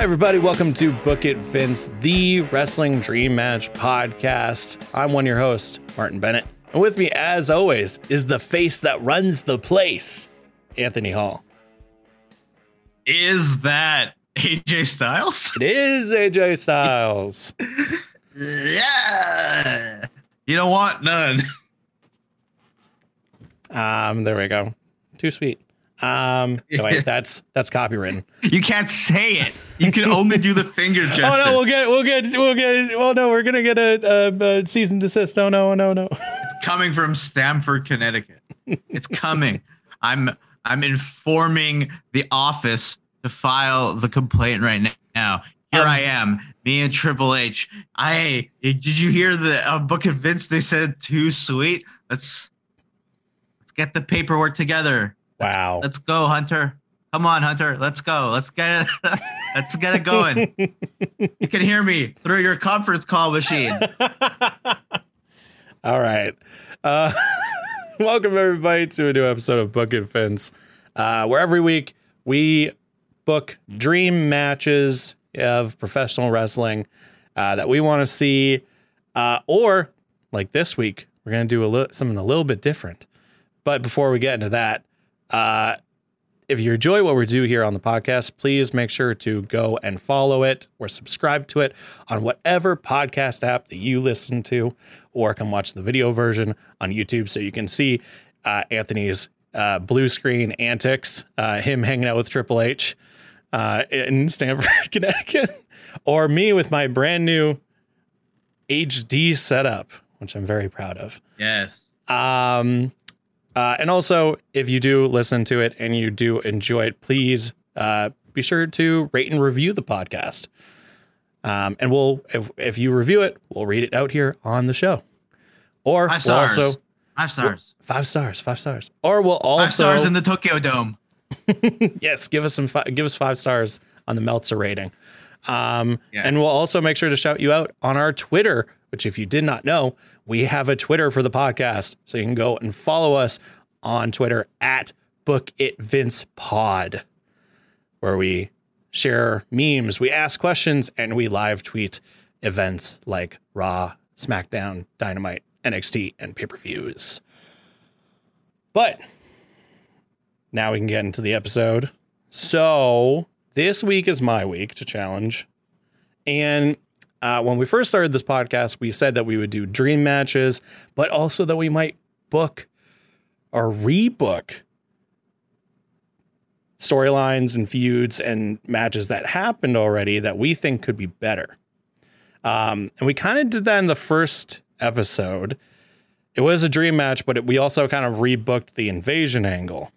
Hi, everybody. Welcome to Book It Vince, the Wrestling Dream Match podcast. I'm your host, Martin Bennett. And with me, as always, is the face that runs the place, Anthony Hall. Is that AJ Styles? It is AJ Styles. Yeah. You don't want none. There we go. Too sweet. So wait, that's copywritten. You can't say it. You can only do the finger gesture. Oh no, we'll get. Well, no, we're gonna get a cease and desist. Oh no, no. It's coming from Stamford, Connecticut. It's coming. I'm informing the office to file the complaint right now. Here I am, me and Triple H. Did you hear the Book of Vince? They said too sweet. Let's get the paperwork together. Wow. Let's go, Hunter. Come on, Hunter. Let's go. Let's get it going. You can hear me through your conference call machine. All right. Welcome, everybody, to a new episode of Book It Vince, where every week we book dream matches of professional wrestling that we want to see. Or, like this week, we're going to do something a little bit different. But before we get into that, if you enjoy what we do here on the podcast, please make sure to go and follow it or subscribe to it on whatever podcast app that you listen to, or come watch the video version on YouTube so you can see Anthony's blue screen antics, him hanging out with Triple H in Stamford, Connecticut, or me with my brand new HD setup, which I'm very proud of. Yes. And also, if you do listen to it and you do enjoy it, please be sure to rate and review the podcast. And if you review it, we'll read it out here on the show. Or 5 stars. We'll also, 5 stars. 5 stars. Or we'll also 5 stars in the Tokyo Dome. Yes, give us 5 stars on the Meltzer rating. Yeah. And we'll also make sure to shout you out on our Twitter, which, if you did not know, we have a Twitter for the podcast. So you can go and follow us on Twitter at BookItVincePod, where we share memes, we ask questions, and we live tweet events like Raw, SmackDown, Dynamite, NXT, and pay-per-views. But now we can get into the episode. So this week is my week to challenge. And when we first started this podcast, we said that we would do dream matches, but also that we might book or rebook storylines and feuds and matches that happened already that we think could be better. And we kind of did that in the first episode. It was a dream match, but we also kind of rebooked the invasion angle,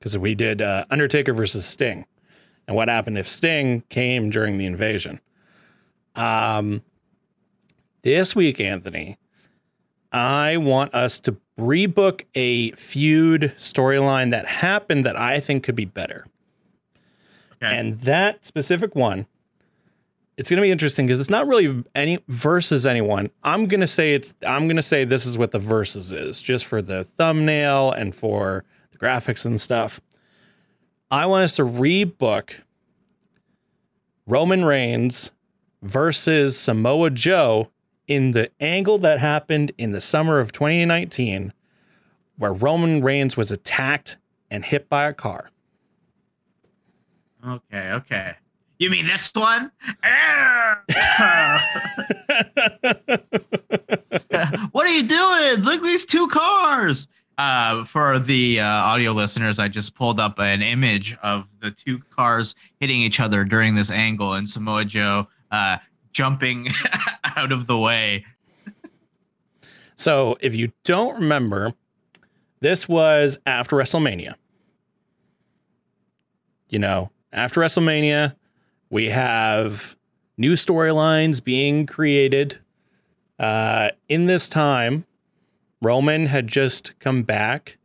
because we did Undertaker versus Sting and what happened if Sting came during the invasion. This week, Anthony, I want us to rebook a feud storyline that happened that I think could be better. Okay. And that specific one, it's going to be interesting because it's not really any versus anyone. I'm going to say this is what the versus is, just for the thumbnail and for the graphics and stuff. I want us to rebook Roman Reigns versus Samoa Joe in the angle that happened in the summer of 2019, where Roman Reigns was attacked and hit by a car. Okay. You mean this one? What are you doing? Look at these two cars. For the audio listeners, I just pulled up an image of the two cars hitting each other during this angle, and Samoa Joe jumping out of the way. So if you don't remember, this was after WrestleMania. You know, after WrestleMania, we have new storylines being created. In this time, Roman had just come back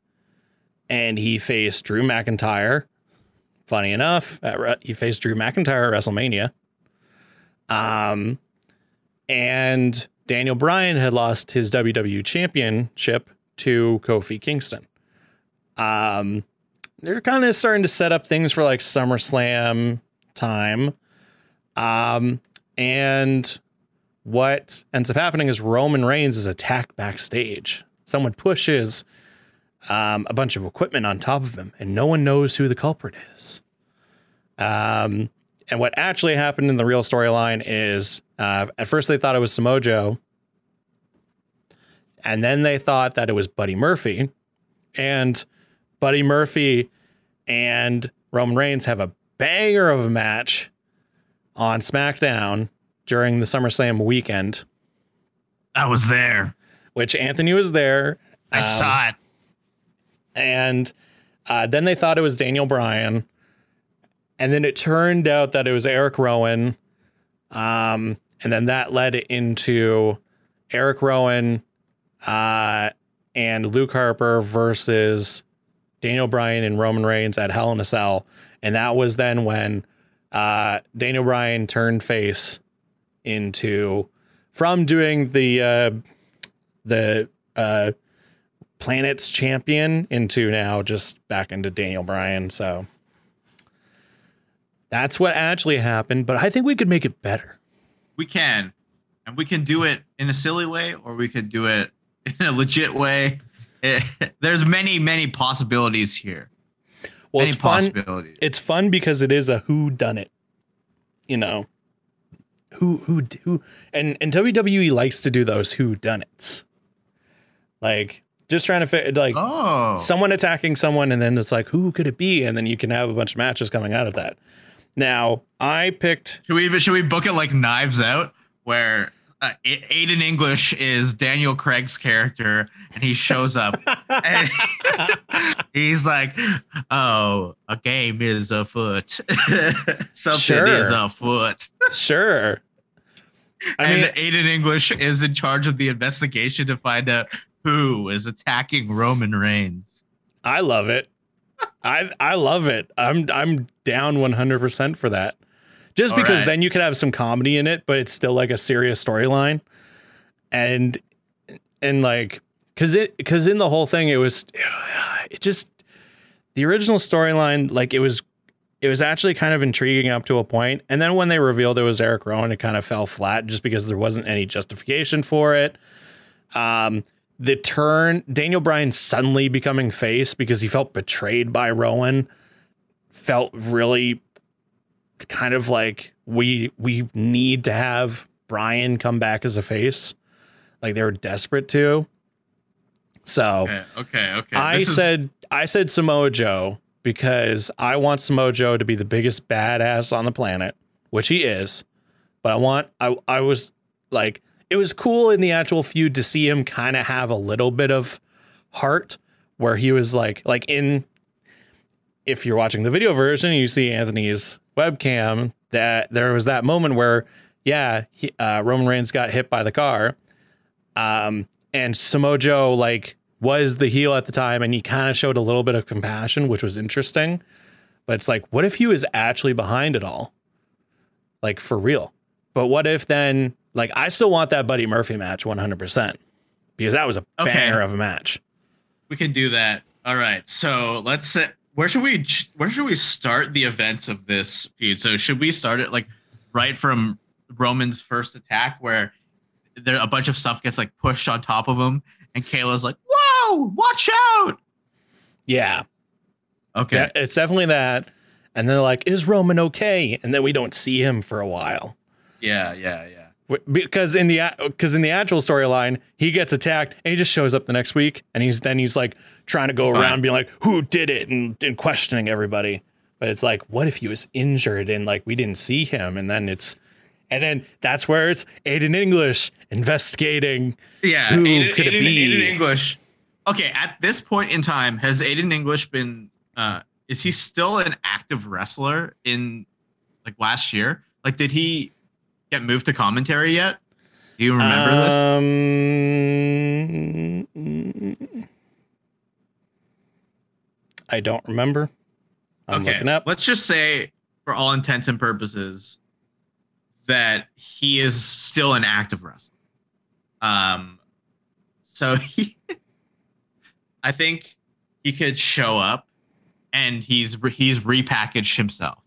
and he faced Drew McIntyre. Funny enough, he faced Drew McIntyre at WrestleMania. And Daniel Bryan had lost his WWE championship to Kofi Kingston. They're kind of starting to set up things for like SummerSlam time. And what ends up happening is Roman Reigns is attacked backstage. Someone pushes a bunch of equipment on top of him, and no one knows who the culprit is. And what actually happened in the real storyline is at first they thought it was Samoa Joe, and then they thought that it was Buddy Murphy. And Buddy Murphy and Roman Reigns have a banger of a match on SmackDown during the SummerSlam weekend. I was there. Which Anthony was there. I saw it. And then they thought it was Daniel Bryan. And then it turned out that it was Eric Rowan. And then that led into Eric Rowan and Luke Harper versus Daniel Bryan and Roman Reigns at Hell in a Cell. And that was then when Daniel Bryan turned face from doing the Planets champion into now just back into Daniel Bryan. So that's what actually happened. But I think we could make it better. We can. And we can do it in a silly way, or we could do it in a legit way. There's many, many possibilities here. Well, it's fun. It's fun because it is a whodunit, you know, who, and WWE likes to do those whodunits, like just trying to fit, like, oh, someone attacking someone. And then it's like, who could it be? And then you can have a bunch of matches coming out of that. Now I picked, should we book it like Knives Out, where Aiden English is Daniel Craig's character, and he shows up and he's like, oh, a game is afoot. Something is afoot. Sure. I mean, Aiden English is in charge of the investigation to find out who is attacking Roman Reigns. I love it. I love it. I'm down 100% for that. Just because then you could have some comedy in it, but it's still like a serious storyline. And like, cause in the whole thing, it was the original storyline. Like it was actually kind of intriguing up to a point. And then when they revealed it was Eric Rowan, it kind of fell flat just because there wasn't any justification for it. The turn, Daniel Bryan suddenly becoming face because he felt betrayed by Rowan, felt really kind of like we need to have Bryan come back as a face, like they were desperate to. So okay. I said Samoa Joe because I want Samoa Joe to be the biggest badass on the planet, which he is. But I was like, it was cool in the actual feud to see him kind of have a little bit of heart, where he was like in, if you're watching the video version, you see Anthony's webcam, that there was that moment where Roman Reigns got hit by the car, and Samoa Joe like was the heel at the time, and he kind of showed a little bit of compassion, which was interesting. But it's like, what if he was actually behind it all, like for real? But what if then, like, I still want that Buddy Murphy match 100%, because that was a banger of a match. We can do that. All right, so let's sit. Where should we start the events of this feud? So should we start it like right from Roman's first attack, where there a bunch of stuff gets like pushed on top of him, and Kayla's like, "Whoa, watch out!" Yeah. Okay. Yeah, it's definitely that, and they're like, "Is Roman okay?" And then we don't see him for a while. Yeah. Because in the actual storyline, he gets attacked and he just shows up the next week, and he's like trying to go around being like, who did it, and questioning everybody. But it's like, what if he was injured and like we didn't see him? And then that's where it's Aiden English investigating. Yeah, who could it be? Aiden English. Okay, at this point in time, has Aiden English been? Is he still an active wrestler in like last year? Like, did he get moved to commentary yet? Do you remember this? I don't remember. I'm looking up. Let's just say, for all intents and purposes, that he is still an active wrestler. So I think he could show up, and he's repackaged himself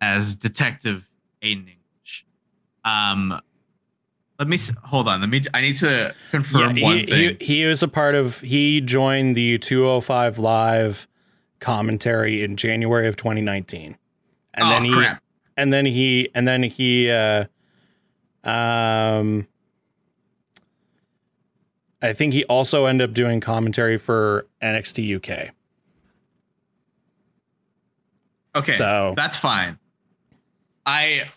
as Detective Aiden English. Let me hold on. I need to confirm one thing. He is a part of. He joined the 205 Live commentary in January of 2019, and then he I think he also ended up doing commentary for NXT UK. Okay, so that's fine.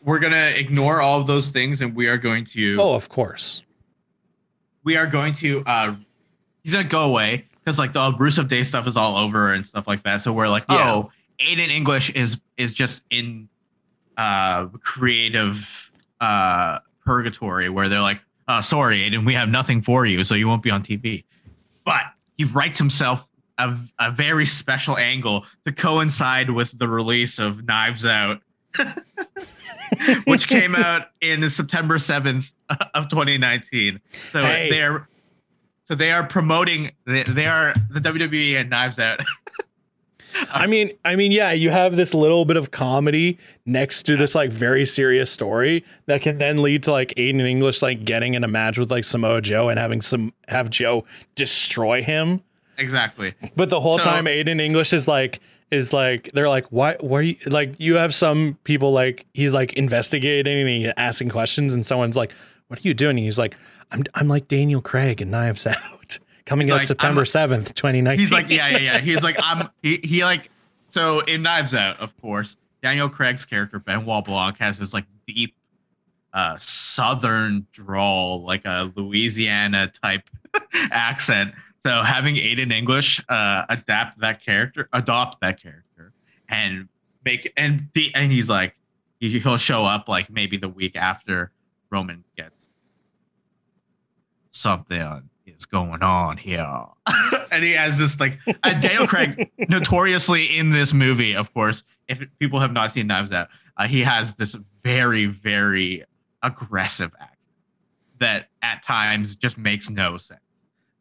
We're going to ignore all of those things, and we are going to... Oh, of course. We are going to... he's going to go away, because like the Rusev Day stuff is all over and stuff like that. So we're like, Aiden English is just in creative purgatory, where they're like, sorry, Aiden, we have nothing for you, so you won't be on TV. But he writes himself a very special angle to coincide with the release of Knives Out, which came out in September 7th of 2019. So they are promoting. They are the WWE and Knives Out. I mean, yeah, you have this little bit of comedy next to this like very serious story that can then lead to like Aiden English like getting in a match with like Samoa Joe and have Joe destroy him. Exactly. But the whole time Aiden English is like they're like, why you like, you have some people like he's like investigating and he's asking questions and someone's like, what are you doing? And he's like, I'm like Daniel Craig in Knives Out, coming he's out like, September 7th, 2019. He's like, yeah. He's like, so in Knives Out, of course, Daniel Craig's character, Benoit Blanc, has this like deep Southern drawl, like a Louisiana type accent. So having Aiden English adopt that character, and make he's like, he'll show up like maybe the week after Roman gets something is going on here, and he has this like Daniel Craig notoriously in this movie. Of course, if people have not seen Knives Out, he has this very, very aggressive accent that at times just makes no sense,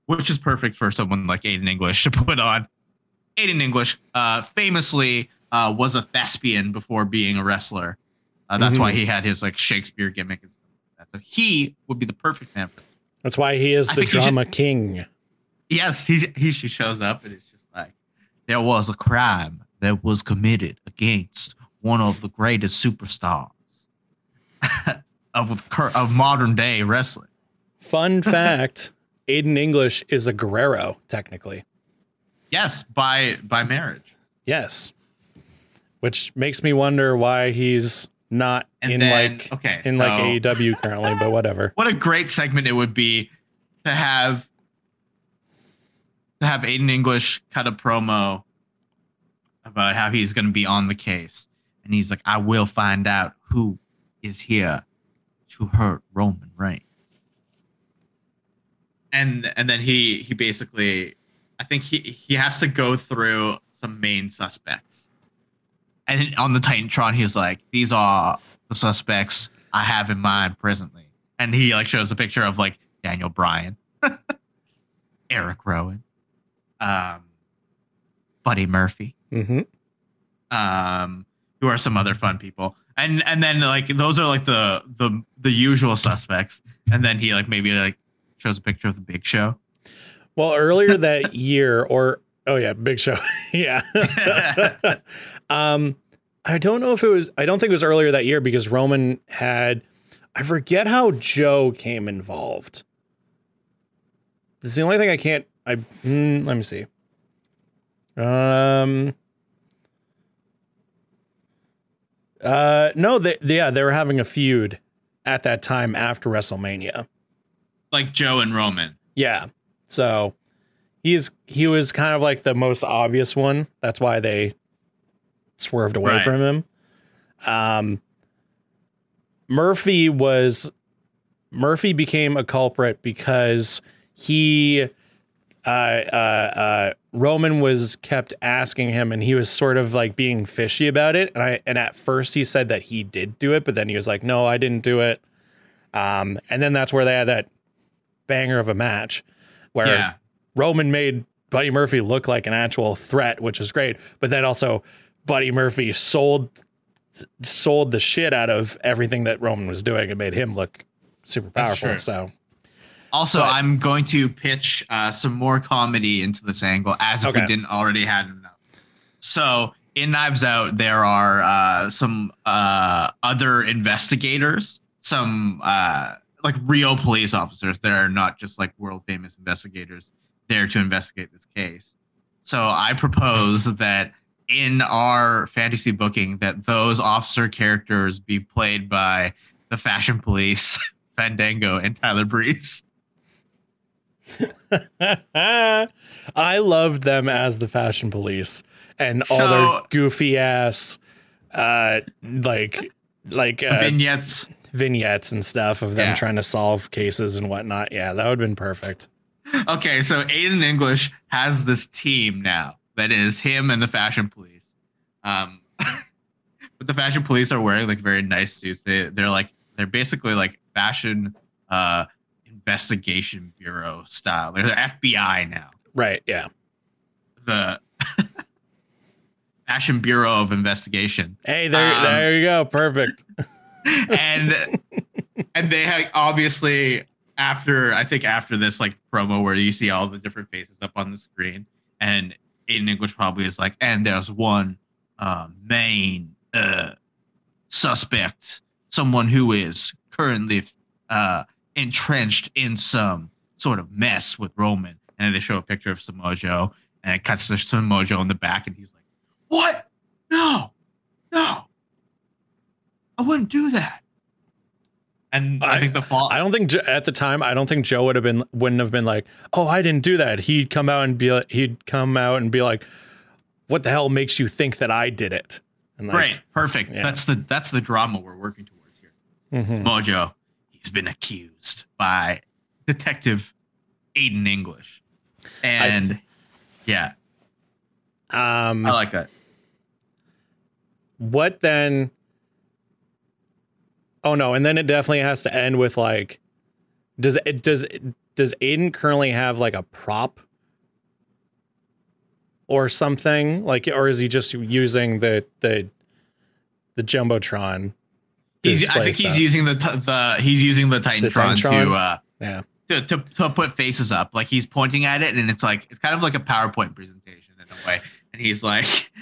which is perfect for someone like Aiden English to put on. Aiden English famously was a thespian before being a wrestler. That's why he had his like Shakespeare gimmick and stuff like that. So he would be the perfect man for that. That's why he is the drama king. Yes, he shows up and it's just like, there was a crime that was committed against one of the greatest superstars of modern day wrestling. Fun fact. Aiden English is a Guerrero, technically. Yes, by marriage. Yes, which makes me wonder why he's not in AEW currently, but whatever. What a great segment it would be to have Aiden English cut a promo about how he's going to be on the case, and he's like, "I will find out who is here to hurt Roman Reigns." And then he basically, I think he has to go through some main suspects. And on the Titantron, he's like, these are the suspects I have in mind presently. And he like shows a picture of like Daniel Bryan, Eric Rowan, Buddy Murphy, who are some other fun people. And then like those are like the usual suspects. And then he like maybe like shows a picture of the Big Show. Well, earlier that year, Big Show. Yeah. I don't think it was earlier that year, because Roman had, I forget how Joe came involved. This is the only thing let me see. No, they were having a feud at that time after WrestleMania. Like Joe and Roman. Yeah. So he was kind of like the most obvious one. That's why they swerved away from him. Murphy became a culprit because Roman was kept asking him, and he was sort of like being fishy about it. And at first he said that he did do it, but then he was like, no, I didn't do it. And then that's where they had that banger of a match where Roman made Buddy Murphy look like an actual threat, which is great. But then also Buddy Murphy sold sold the shit out of everything that Roman was doing and made him look super powerful. So also, but I'm going to pitch some more comedy into this angle, as if we didn't already have enough. So in Knives Out, there are some other investigators, some like real police officers that are not just like world famous investigators there to investigate this case. So I propose that in our fantasy booking that those officer characters be played by the Fashion Police, Fandango, and Tyler Breeze. I loved them as the Fashion Police and all their goofy ass vignettes and stuff of them trying to solve cases and whatnot. Yeah, that would have been perfect. Okay, so Aiden English has this team now. That is him and the Fashion Police. But the Fashion Police are wearing like very nice suits. They're basically like fashion investigation bureau style. They're FBI now. Right, yeah. The Fashion Bureau of Investigation. Hey, there you go. Perfect. And they have obviously after this like promo where you see all the different faces up on the screen, and Aiden English probably is like, and there's one main suspect, someone who is currently entrenched in some sort of mess with Roman. And they show a picture of Samoa Joe, and it cuts to Samoa Joe in the back, and he's like, what? No. I wouldn't do that. And I think the fault. I don't think at the time. I don't think Joe wouldn't have been like, "Oh, I didn't do that." He'd come out and be like, "What the hell makes you think that I did it?" And like, right, perfect. Yeah. That's the drama we're working towards here. Mm-hmm. Mojo, he's been accused by Detective Aiden English, and I like that. What then? Oh no! And then it definitely has to end with like, does Aiden currently have like a prop or something like, or is he just using the jumbotron? I think he's using the Titantron to put faces up. Like he's pointing at it, and it's kind of like a PowerPoint presentation in a way. And he's like,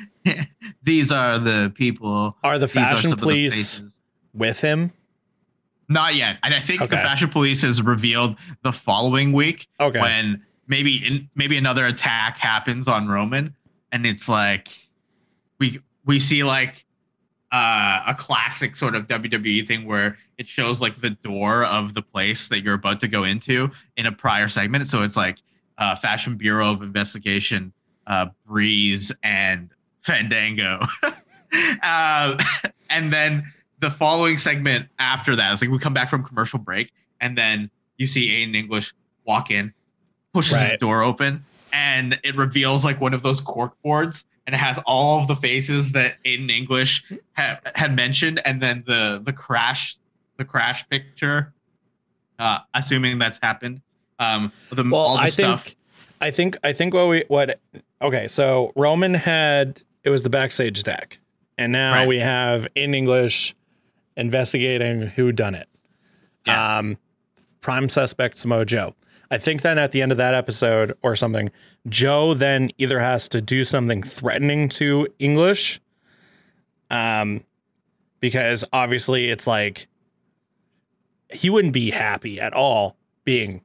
these are the people. Are the Fashion Police with him? Not yet. And I think the Fashion Police is revealed the following week when maybe another attack happens on Roman, and it's like we see like a classic sort of WWE thing where it shows like the door of the place that you're about to go into in a prior segment. So it's like Fashion Bureau of Investigation, Breeze and Fandango. And then the following segment after that, it's like we come back from commercial break, and then you see Aiden English walk in, pushes the door open, and it reveals like one of those cork boards, and it has all of the faces that Aiden English had mentioned, and then the crash picture, assuming that's happened. So Roman had, it was the backstage attack, and now we have Aiden English investigating who done it. Yeah. Prime suspect Samoa Joe. I think then at the end of that episode or something, Joe then either has to do something threatening to English, because obviously it's like he wouldn't be happy at all being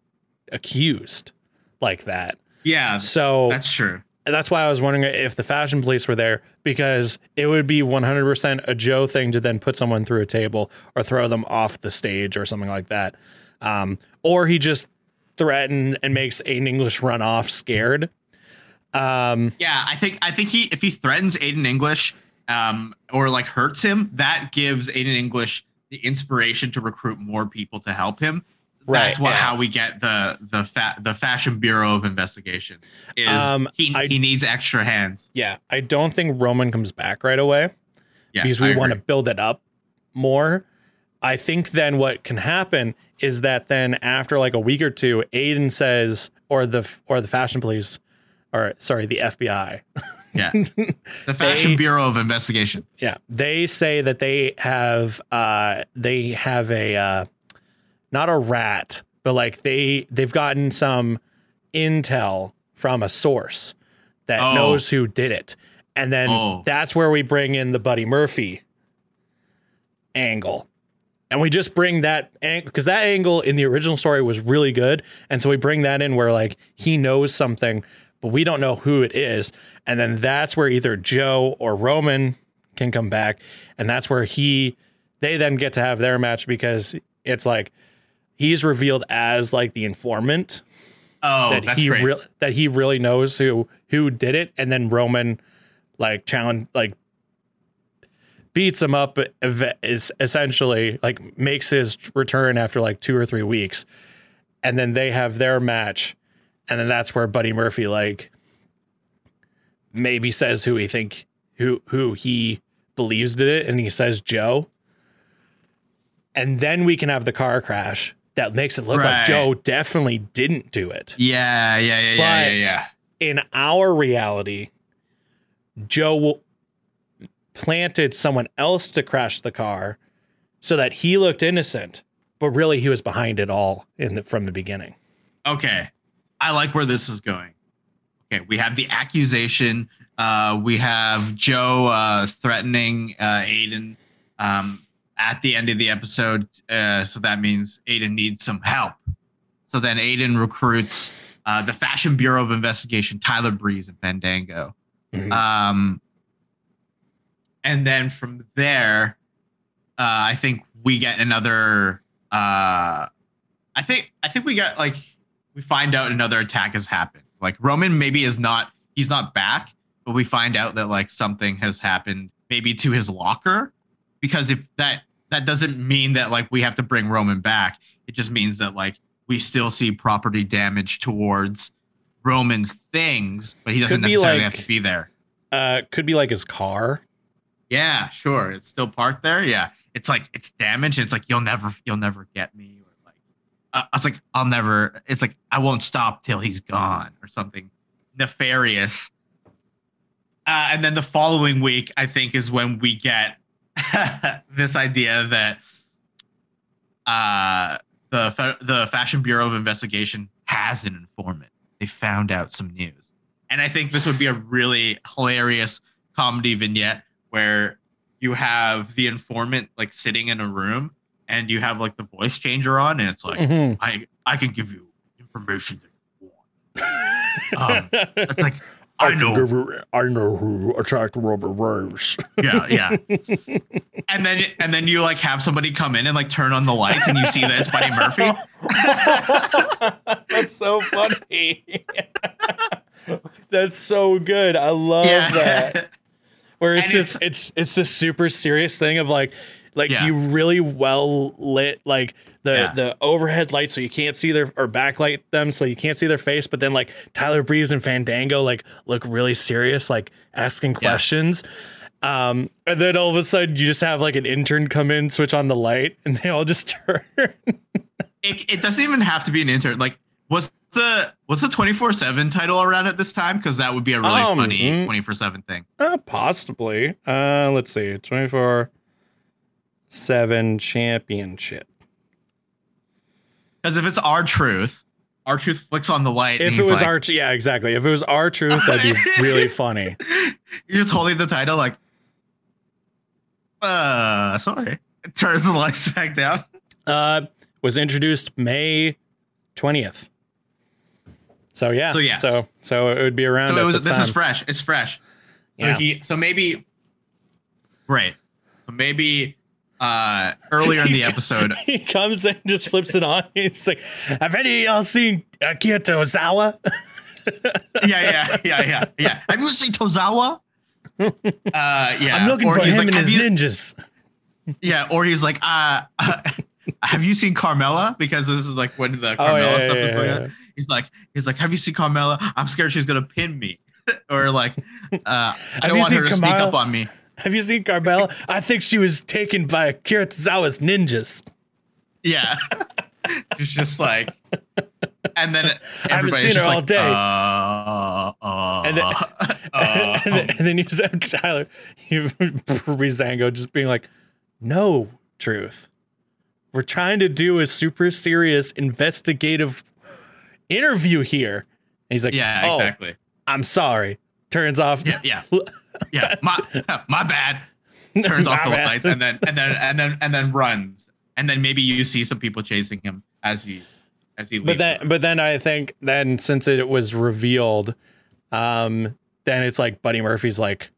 accused like that. Yeah, so that's true. That's why I was wondering if the Fashion Police were there, because it would be 100% a Joe thing to then put someone through a table or throw them off the stage or something like that. Or he just threatened and makes Aiden English run off scared. I think if he threatens Aiden English or like hurts him, that gives Aiden English the inspiration to recruit more people to help him. That's how we get the Fashion Bureau of Investigation is he needs extra hands. Yeah, I don't think Roman comes back right away because we want to build it up more. I think then what can happen is that then after like a week or two, Aiden says, or the Fashion Police, or sorry, the FBI Yeah. The Fashion Bureau of Investigation. Yeah. They say that they have a not a rat, but like they've gotten some intel from a source that knows who did it. And then that's where we bring in the Buddy Murphy angle. And we just bring that angle, because that angle in the original story was really good. And so we bring that in where like he knows something, but we don't know who it is. And then that's where either Joe or Roman can come back. And that's where they then get to have their match, because it's like he's revealed as like the informant. Oh, that's great. That he really knows who did it. And then Roman like challenge, like, beats him up, is essentially like makes his return after like 2 or 3 weeks, and then they have their match, and then that's where Buddy Murphy like maybe says who he believes did it, and he says Joe, and then we can have the car crash that makes it look like Joe definitely didn't do it. Yeah. In our reality, Joe planted someone else to crash the car so that he looked innocent, but really he was behind it all from the beginning. Okay. I like where this is going. Okay. We have the accusation. We have Joe threatening Aiden at the end of the episode. So that means Aiden needs some help. So then Aiden recruits the Fashion Bureau of Investigation, Tyler Breeze and Fandango. Mm-hmm. And then from there, I think we get another. I think we got like we find out another attack has happened. Like Roman maybe he's not back, but we find out that like something has happened, maybe to his locker, because if that doesn't mean that like we have to bring Roman back. It just means that like we still see property damage towards Roman's things, but he doesn't necessarily have to be there. Could be like his car. Yeah, sure. It's still parked there. Yeah, it's like it's damaged. It's like you'll never get me. Or like I was like, I'll never. It's like I won't stop till he's gone or something nefarious. And then the following week, I think, is when we get this idea that the Fashion Bureau of Investigation has an informant. They found out some news, and I think this would be a really hilarious comedy vignette, where you have the informant like sitting in a room and you have like the voice changer on, and it's like, mm-hmm. I can give you information that you want. It's like, I know who attacked Roman Reigns. Yeah, yeah. And then you like have somebody come in and like turn on the lights, and you see that it's Buddy Murphy. That's so funny. That's so good. I love that. Where it's this super serious thing of like you really well lit like the overhead lights so you can't see their, or backlight them so you can't see their face, but then like Tyler Breeze and Fandango like look really serious, like asking questions. And then all of a sudden you just have like an intern come in, switch on the light, and they all just turn. It doesn't even have to be an intern. Like was the 24/7 title around at this time? Because that would be a really funny 24/7 thing. Possibly. Let's see. 24/7 championship. Because if it's R-Truth flicks on the light. If it was like, yeah, exactly. If it was R-Truth, that'd be really funny. You're just holding the title like, sorry. It turns the lights back down. Was introduced May 20th. So yeah. So yes. So it would be around. So it was. This time is fresh. It's fresh. Yeah. So maybe. Right. So maybe earlier in the episode, he comes and just flips it on. He's like, "Have any of y'all seen Akira Tozawa?" Yeah. Have you seen Tozawa? Yeah. I'm looking for him like, and his ninjas. Yeah, or he's like, have you seen Carmella? Because this is like when the Carmella stuff is going on. He's like, have you seen Carmella? I'm scared she's gonna pin me, or like, I don't want her to sneak up on me. Have you seen Carmella? I think she was taken by Akira Tozawa's ninjas. Yeah, it's just like, and then I haven't seen her all day. And then, And then you just have Tyler, Breezango just being like, no, Truth. We're trying to do a super serious investigative interview here. And he's like, yeah, oh, exactly. I'm sorry. Turns off. Yeah. My bad. Turns off the lights and then runs. And then maybe you see some people chasing him as he leaves. But then I think then since it was revealed, then it's like Buddy Murphy's like,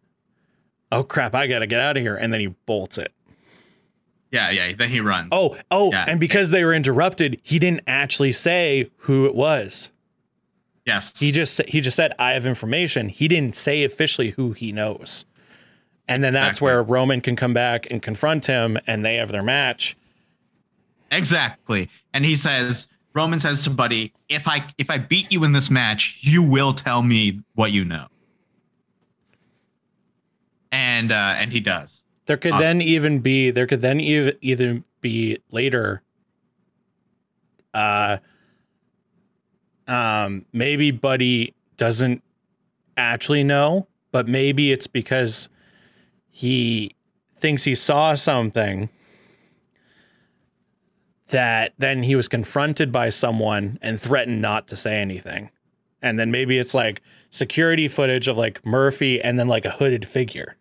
oh crap, I gotta get out of here. And then he bolts it. Yeah. Then he runs. Oh. Yeah. And because they were interrupted, he didn't actually say who it was. Yes. He just said, I have information. He didn't say officially who he knows. And then that's where Roman can come back and confront him and they have their match. Exactly. And he says, Roman says to Buddy, if I beat you in this match, you will tell me what you know. And he does. There could then even be later. Maybe Buddy doesn't actually know, but maybe it's because he thinks he saw something that then he was confronted by someone and threatened not to say anything. And then maybe it's like security footage of like Murphy and then like a hooded figure.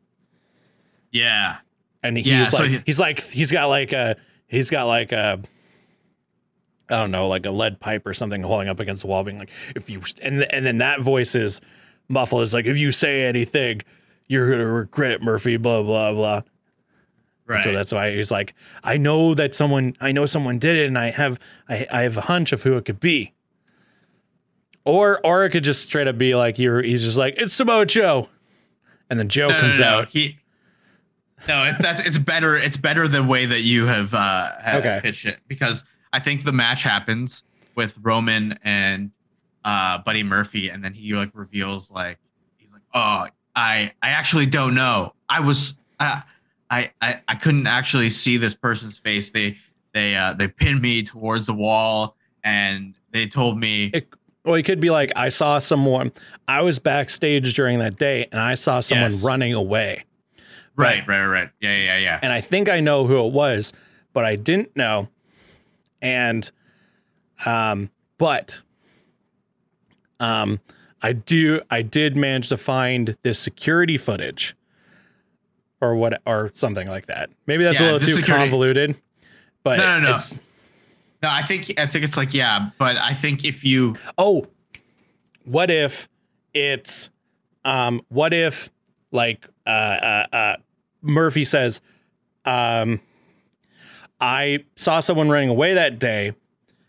Yeah. And he's got like a I don't know, like a lead pipe or something holding up against the wall being like, if you, and then that voice is muffled. It's like, if you say anything, you're going to regret it, Murphy, blah, blah, blah. Right. And so that's why he's like, I know someone did it. And I have a hunch of who it could be. Or it could just straight up be like, he's just like, it's Samoa Joe. And then Joe comes out. It's better the way that you have pitched it, because I think the match happens with Roman and Buddy Murphy, and then he like reveals like he's like, oh, I actually don't know. I couldn't actually see this person's face. They pinned me towards the wall, and they told me. It could be like I saw someone. I was backstage during that day, and I saw someone running away. Right. Yeah. And I think I know who it was, but I didn't know. And, I did manage to find this security footage or something like that. Maybe that's a little too convoluted, but no. No, I think it's like, yeah, but I think if you, what if it's, Murphy says, I saw someone running away that day.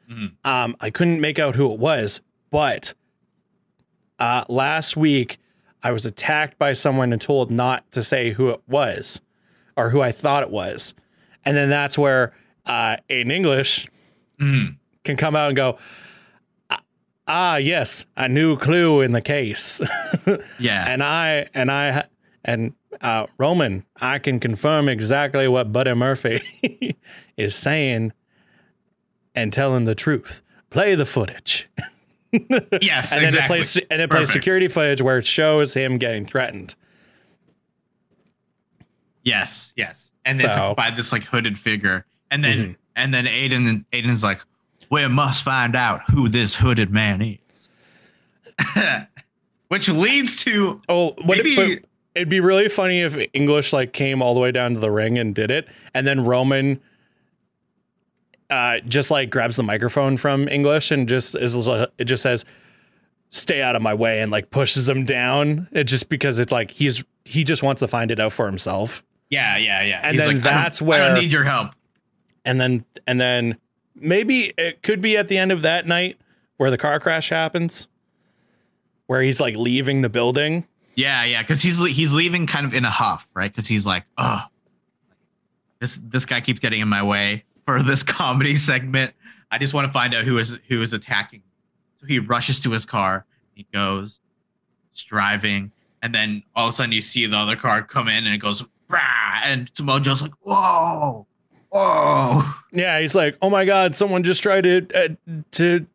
Mm-hmm. I couldn't make out who it was, but last week I was attacked by someone and told not to say who it was or who I thought it was. And then that's where Aiden English can come out and go, ah, yes, a new clue in the case. Yeah. And Roman, I can confirm exactly what Buddy Murphy is saying and telling the truth. Play the footage. Yes, and exactly. Then it plays security footage where it shows him getting threatened. Yes. And so, it's by this like hooded figure. And then Aiden's like, we must find out who this hooded man is. Which leads to it'd be really funny if English like came all the way down to the ring and did it. And then Roman just like grabs the microphone from English and it just says, stay out of my way, and like pushes him down. It just because it's like he just wants to find it out for himself. Yeah. And he's then like, I don't need your help. And then maybe it could be at the end of that night where the car crash happens, where he's like leaving the building. Yeah, because he's leaving kind of in a huff, right? Because he's like, oh, this guy keeps getting in my way for this comedy segment. I just want to find out who is attacking. So he rushes to his car. He goes, it's driving, and then all of a sudden you see the other car come in, and it goes, rah, and Samoa Joe's like, whoa. Yeah, he's like, oh my God, someone just tried to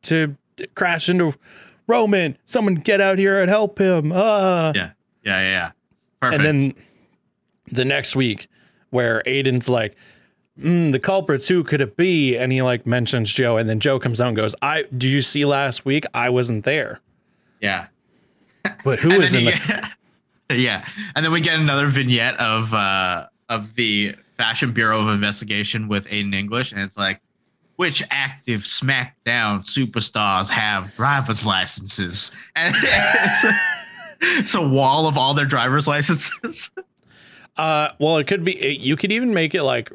crash into Roman, someone get out here and help him. Yeah. Yeah. Perfect. And then the next week where Aiden's like, the culprits, who could it be? And he like mentions Joe, and then Joe comes out and goes, did you see last week? I wasn't there. Yeah. But who was in the... Yeah. And then we get another vignette of the Fashion Bureau of Investigation with Aiden English. And it's like, which active SmackDown superstars have driver's licenses? And it's a wall of all their driver's licenses. Well, it could be, you could even make it like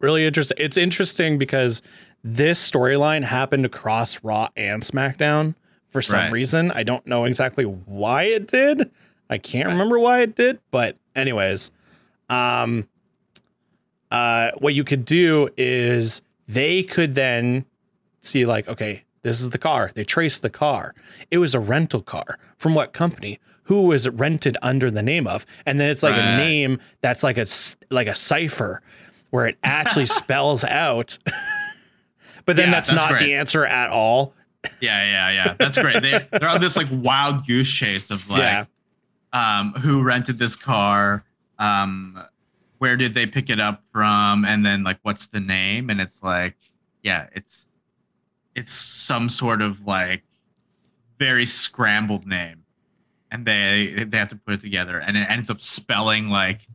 really interesting. It's interesting because this storyline happened across Raw and SmackDown for some reason. I don't know exactly why it did. I can't remember why it did, but anyways, what you could do is they could then see like, okay, this is the car. They traced the car. It was a rental car from what company? Who was it rented under the name of? And then it's like a name that's like a cipher where it actually spells out. But then that's not great. The answer at all. Yeah. That's great. They're on this like wild goose chase of like. Yeah. Who rented this car? Where did they pick it up from? And then like, what's the name? And it's like, yeah, it's some sort of like very scrambled name, and they have to put it together, and it ends up spelling like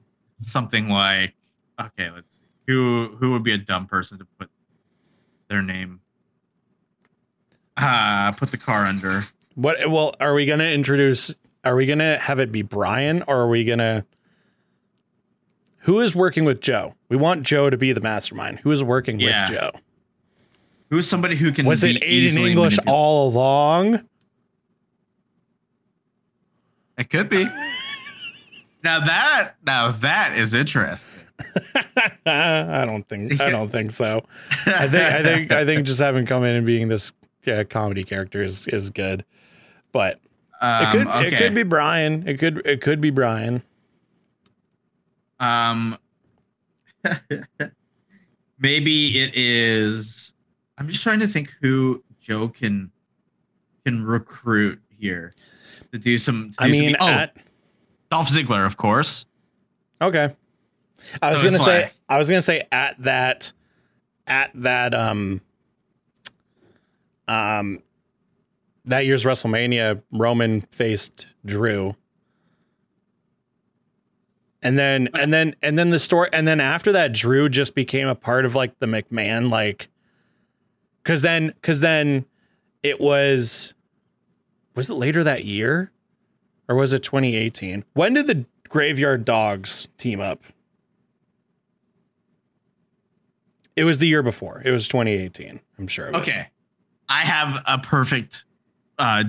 something like, okay, let's see, who would be a dumb person to put their name, put the car under. What? Well, are we gonna introduce? Are we going to have it be Brian, or are we going to... Who is working with Joe? We want Joe to be the mastermind. Who is working with Joe? Who's somebody who can Was it Aiden English all along? It could be. Now that is interesting. I don't think so. I think just having come in and being this comedy character is good. But it could be Brian. It could be Brian. Maybe it is. I'm just trying to think who Joe can recruit here to do some. Dolph Ziggler, of course. Okay. I was gonna say at that that year's WrestleMania, Roman faced Drew. And then the story. And then after that, Drew just became a part of like the McMahon, like, cause then it was it later that year, or was it 2018? When did the Graveyard Dogs team up? It was the year before. It was 2018. I'm sure. Okay. I have a perfect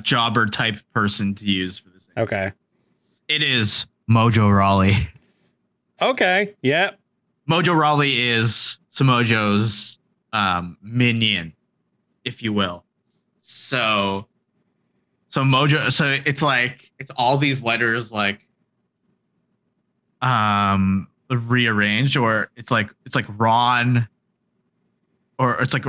jobber type person to use for this. Okay. It is Mojo Rawley. Okay. Yeah. Mojo Rawley is Samoa Joe's minion, if you will. So it's like, it's all these letters like rearranged, or it's like Ron, or it's like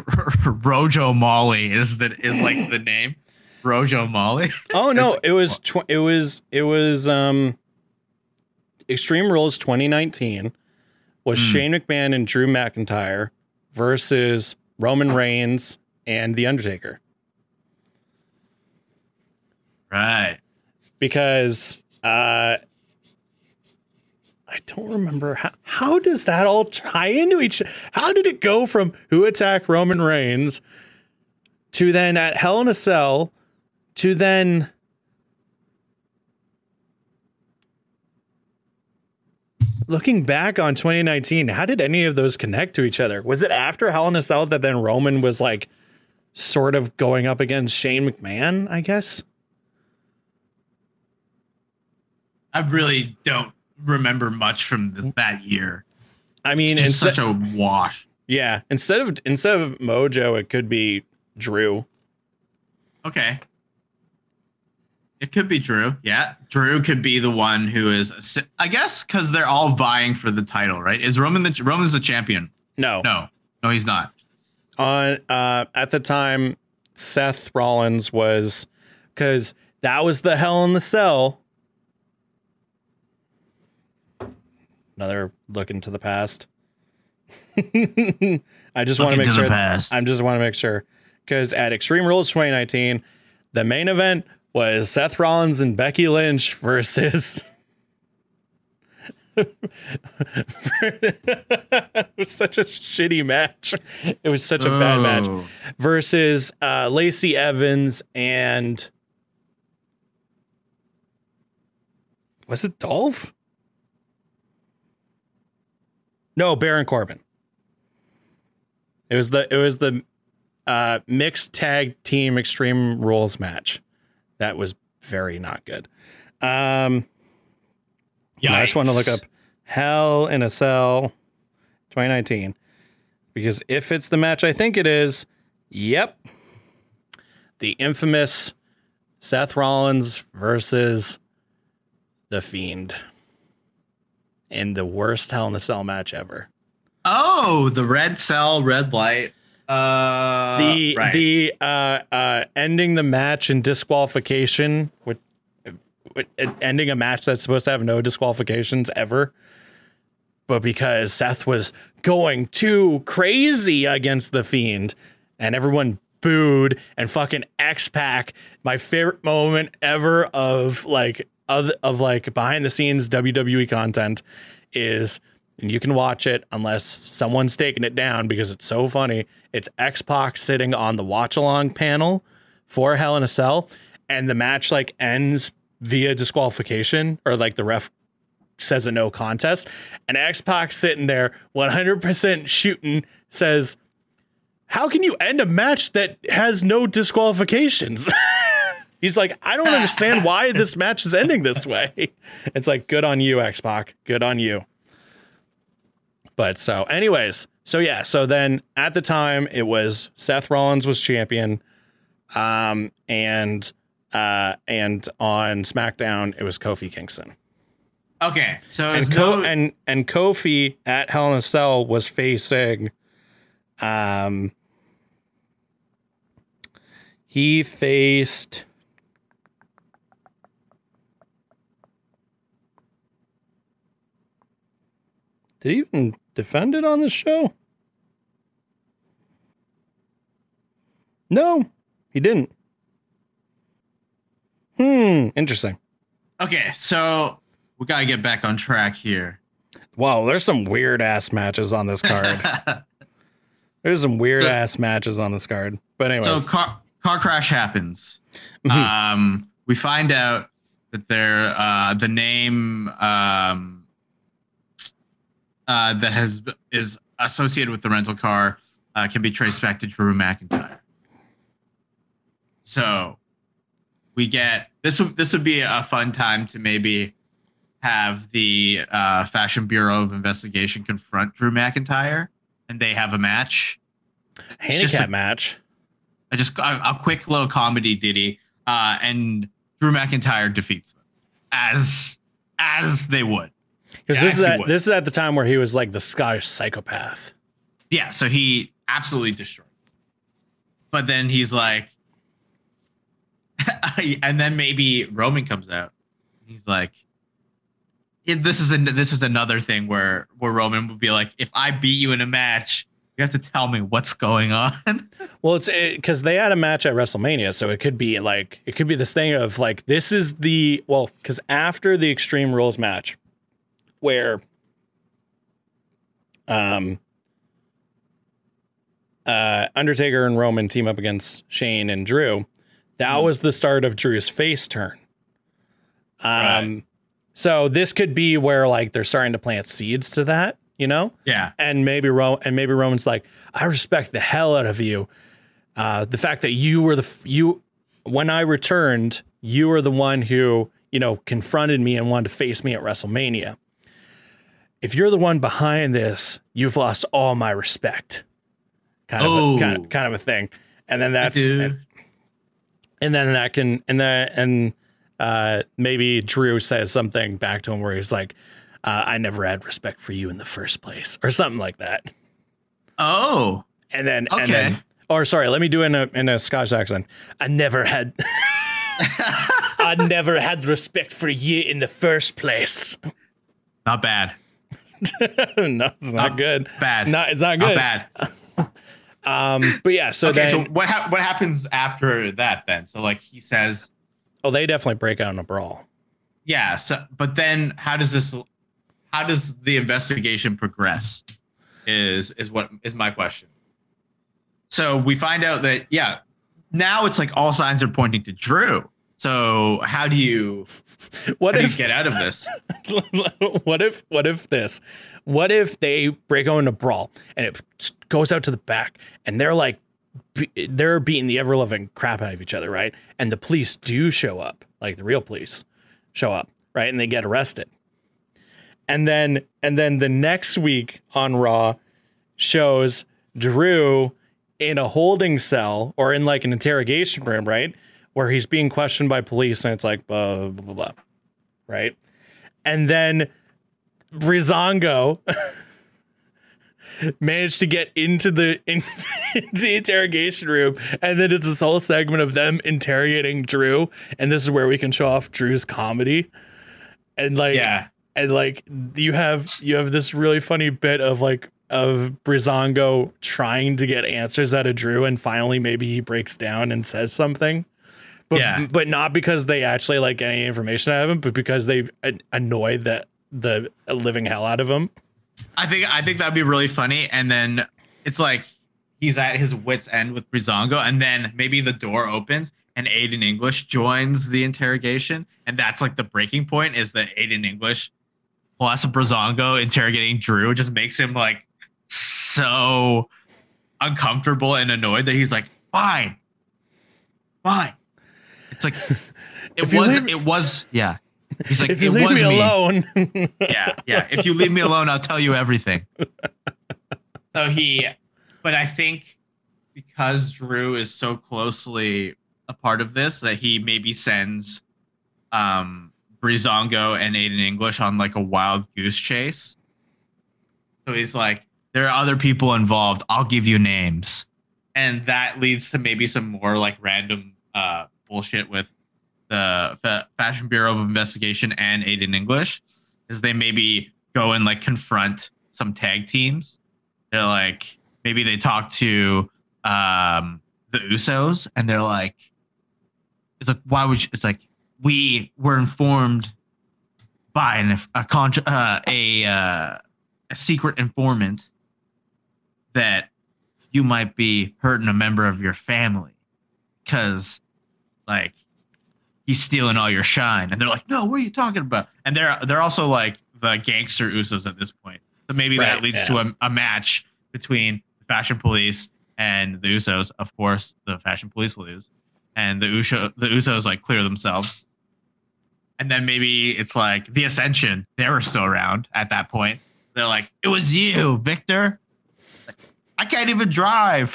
Rojo Molly is like the name. Rojo Molly. Oh no, it was Extreme Rules 2019 was Shane McMahon and Drew McIntyre versus Roman Reigns and The Undertaker. Right. Because I don't remember how does that all tie into each? How did it go from who attacked Roman Reigns to then at Hell in a Cell to then looking back on 2019, how did any of those connect to each other? Was it after Hell in a Cell that then Roman was like sort of going up against Shane McMahon, I guess? I really don't remember much from that year. I mean, it's just such a wash. Yeah. Instead of Mojo, it could be Drew. Okay. It could be Drew. Yeah. Drew could be the one who is, I guess, because they're all vying for the title, right? Is Roman's the champion? No, he's not. At the time, Seth Rollins was, because that was the Hell in the Cell. another look into the past. I just want to make sure. I just want to make sure, because at Extreme Rules 2019, the main event was Seth Rollins and Becky Lynch versus. It was such a shitty match. It was such a bad match versus Lacey Evans and. Was it Dolph? No, Baron Corbin. It was the mixed tag team Extreme Rules match. That was very not good. Yeah, I just want to look up Hell in a Cell 2019, because if it's the match I think it is, yep, the infamous Seth Rollins versus The Fiend in the worst Hell in a Cell match ever. Oh, the red cell, red light. Ending the match in disqualification, with ending a match that's supposed to have no disqualifications ever, but because Seth was going too crazy against The Fiend and everyone booed, and fucking X-Pac, my favorite moment ever of behind the scenes WWE content is, and you can watch it unless someone's taking it down because it's so funny, it's X-Pac sitting on the watch along panel for Hell in a Cell, and the match like ends via disqualification, or like the ref says a no contest, and X-Pac sitting there 100% shooting says, how can you end a match that has no disqualifications? He's like, I don't understand why this match is ending this way. It's like, good on you, X-Pac, good on you. But so anyways, so yeah, so then at the time it was Seth Rollins was champion, and on SmackDown, it was Kofi Kingston. Okay, so and Kofi at Hell in a Cell was facing, he faced did he even defend it on this show? No, he didn't. Interesting. Okay, so we got to get back on track here. Wow, there's some weird ass matches on this card. But anyway, so car crash happens. We find out that they're the name that is associated with the rental car can be traced back to Drew McIntyre. So we get. This would be a fun time to maybe have the Fashion Bureau of Investigation confront Drew McIntyre, and they have a match. Handicap match. A quick little comedy ditty, and Drew McIntyre defeats them as they would. Because this is at the time where he was like the Scottish psychopath. Yeah, so he absolutely destroyed them. But then he's like. And then maybe Roman comes out. He's like, "This is another thing where Roman would be like, if I beat you in a match, you have to tell me what's going on." Well, it's because they had a match at WrestleMania, so it could be this thing of like this is the well because after the Extreme Rules match, where Undertaker and Roman team up against Shane and Drew. That was the start of Drew's face turn. Right. So this could be where like they're starting to plant seeds to that, you know? Yeah. And maybe Roman's like, I respect the hell out of you. The fact that when I returned, you were the one who, you know, confronted me and wanted to face me at WrestleMania. If you're the one behind this, you've lost all my respect. Kind of a thing. And then that's. And then that can, and maybe Drew says something back to him where he's like, I never had respect for you in the first place, or something like that. Oh, and then, okay. And then, or sorry, let me do it in a Scottish accent. I never had respect for you in the first place. Not bad. No, it's not good. Bad. No, it's not good. Not bad. But yeah, so okay, then so what happens after that then? So like he says, oh, they definitely break out in a brawl. Yeah. So, but then how does the investigation progress? Is what is my question. So we find out that, yeah, now it's like all signs are pointing to Drew. So how do you get out of this? What if this? What if they break out in a brawl and it goes out to the back and they're like, they're beating the ever loving crap out of each other, right? And the police do show up, like the real police show up, right? And they get arrested. And then the next week on Raw shows Drew in a holding cell or in like an interrogation room, right? Where he's being questioned by police and it's like, blah, blah, blah, blah. Right. And then Breezango managed to get into the interrogation room. And then it's this whole segment of them interrogating Drew. And this is where we can show off Drew's comedy. And like, yeah. And like you have this really funny bit of Breezango trying to get answers out of Drew, and finally maybe he breaks down and says something, but not because they actually like get any information out of him, but because they annoy the living hell out of him. I think that'd be really funny. And then it's like he's at his wit's end with Breezango, and then maybe the door opens and Aiden English joins the interrogation, and that's like the breaking point, is that Aiden English plus Breezango interrogating Drew just makes him like so uncomfortable and annoyed that he's like, fine. It's like, it was. He's like, if you leave me alone. Yeah. If you leave me alone, I'll tell you everything. But I think because Drew is so closely a part of this, that he maybe sends Breezango and Aiden English on like a wild goose chase. So he's like, there are other people involved. I'll give you names. And that leads to maybe some more like random bullshit with the Fashion Bureau of Investigation and Aiden English, is they maybe go and like confront some tag teams. They're like, maybe they talk to the Usos, and they're like, it's like, why would you, it's like, we were informed by a secret informant that you might be hurting a member of your family because, like, he's stealing all your shine. And they're like, no, what are you talking about? And they're also like the gangster Usos at this point. So maybe that leads to a match between the Fashion Police and the Usos. Of course, the Fashion Police lose, and the Usos like clear themselves. And then maybe it's like the Ascension. They were still around at that point. They're like, it was you, Victor. I can't even drive.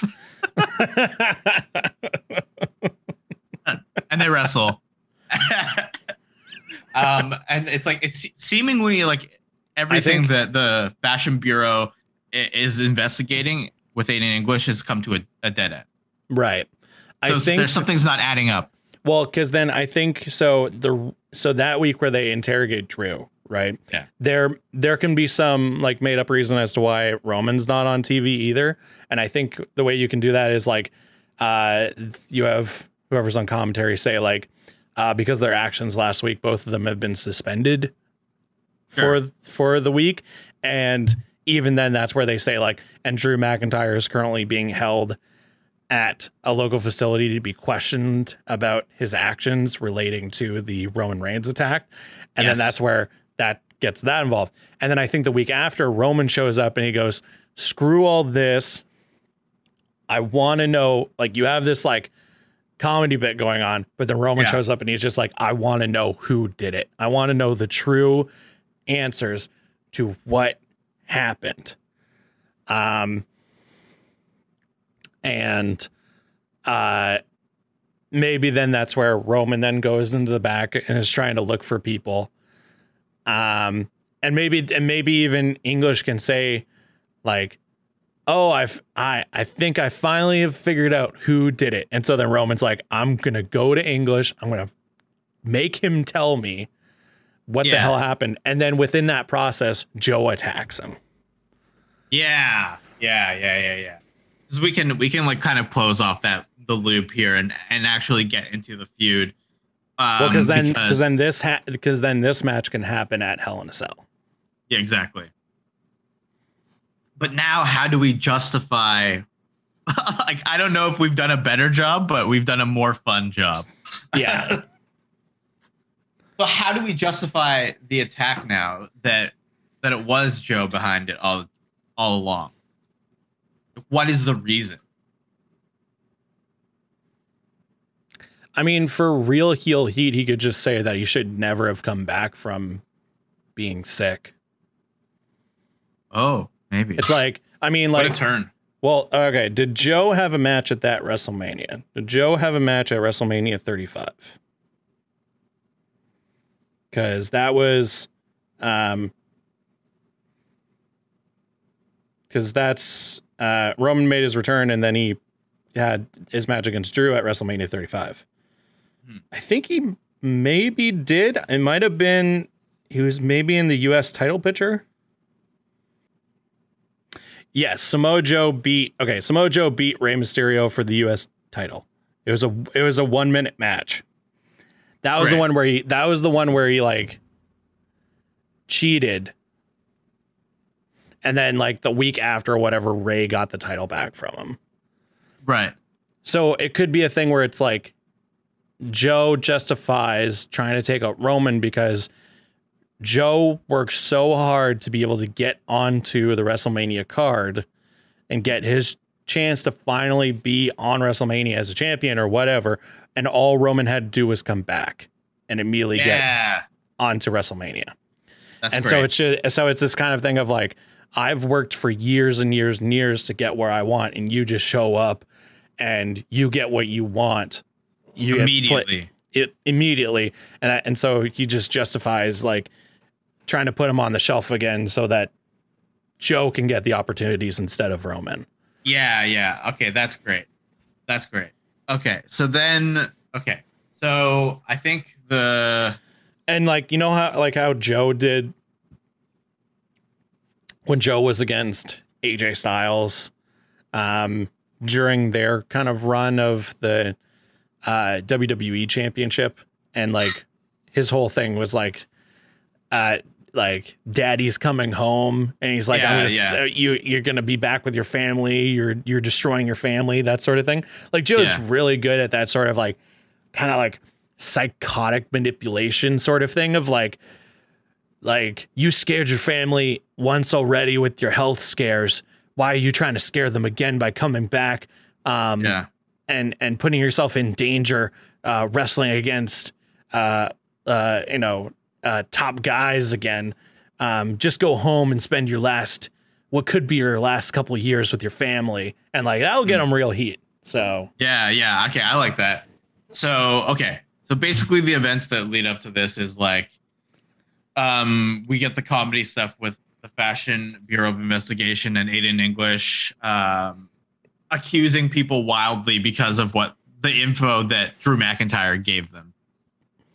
And they wrestle. And it's like, it's seemingly like everything that the Fashion Bureau is investigating with Aiden English has come to a dead end. Right. So I think there's something's not adding up. Well, because then I think so that week where they interrogate Drew, right? Yeah. There can be some like made up reason as to why Roman's not on TV either. And I think the way you can do that is like you have whoever's on commentary say like because their actions last week, both of them have been suspended for the week. And even then, that's where they say like, and Drew McIntyre is currently being held at a local facility to be questioned about his actions relating to the Roman Reigns attack. And then that's where that gets that involved. And then I think the week after, Roman shows up and he goes, screw all this. I want to know, like, you have this like comedy bit going on, but then Roman shows up and he's just like, I want to know who did it. I want to know the true answers to what happened. And maybe then that's where Roman then goes into the back and is trying to look for people. And maybe even English can say like, oh, I think I finally have figured out who did it. And so then Roman's like, I'm going to go to English. I'm going to make him tell me what the hell happened? And then within that process, Joe attacks him. Yeah. Because we can like kind of close off the loop here and actually get into the feud. Because then this match can happen at Hell in a Cell. Yeah, exactly. But now, how do we justify? Like, I don't know if we've done a better job, but we've done a more fun job. Yeah. But how do we justify the attack now that it was Joe behind it all along? What is the reason? I mean, for real heel heat, he could just say that he should never have come back from being sick. Oh, maybe. It's like, I mean, like, what a turn. Well, okay. Did Joe have a match at that WrestleMania? Did Joe have a match at WrestleMania 35? Because that was, because that's Roman made his return and then he had his match against Drew at WrestleMania 35. I think he maybe did. It might have been he was maybe in the U.S. title picture. Yes, Samoa Joe beat Rey Mysterio for the U.S. title. It was a 1 minute match. That was right. the one where he like cheated. And then like the week after or whatever, Rey got the title back from him. Right. So it could be a thing where it's like Joe justifies trying to take out Roman because Joe worked so hard to be able to get onto the WrestleMania card and get his chance to finally be on WrestleMania as a champion or whatever. And all Roman had to do was come back and immediately get onto WrestleMania. That's and great. So it's this kind of thing of like, I've worked for years and years and years to get where I want. And you just show up and you get what you want. You immediately. And so he just justifies like, trying to put him on the shelf again so that Joe can get the opportunities instead of Roman. Yeah. Okay, that's great. Okay, so I think how Joe did when Joe was against AJ Styles during their kind of run of the WWE Championship, and like his whole thing was like. Like daddy's coming home and he's like, you're going to be back with your family. You're destroying your family, that sort of thing. Like Joe's really good at that sort of like, kind of like psychotic manipulation sort of thing of like you scared your family once already with your health scares. Why are you trying to scare them again by coming back? And putting yourself in danger, wrestling against, top guys again. Just go home and spend what could be your last couple of years with your family, and like that'll get them real heat. So yeah, okay, I like that. So basically the events that lead up to this is like, we get the comedy stuff with the Fashion Bureau of Investigation and Aiden English accusing people wildly because of what the info that Drew McIntyre gave them.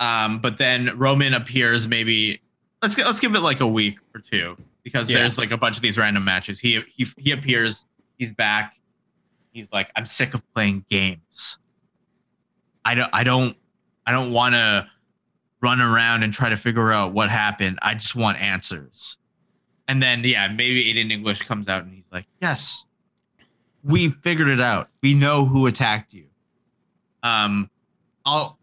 But then Roman appears. Maybe let's give it like a week or two because there's like a bunch of these random matches. He appears. He's back. He's like, I'm sick of playing games. I don't want to run around and try to figure out what happened. I just want answers. And then maybe Aiden English comes out and he's like, yes, we figured it out. We know who attacked you.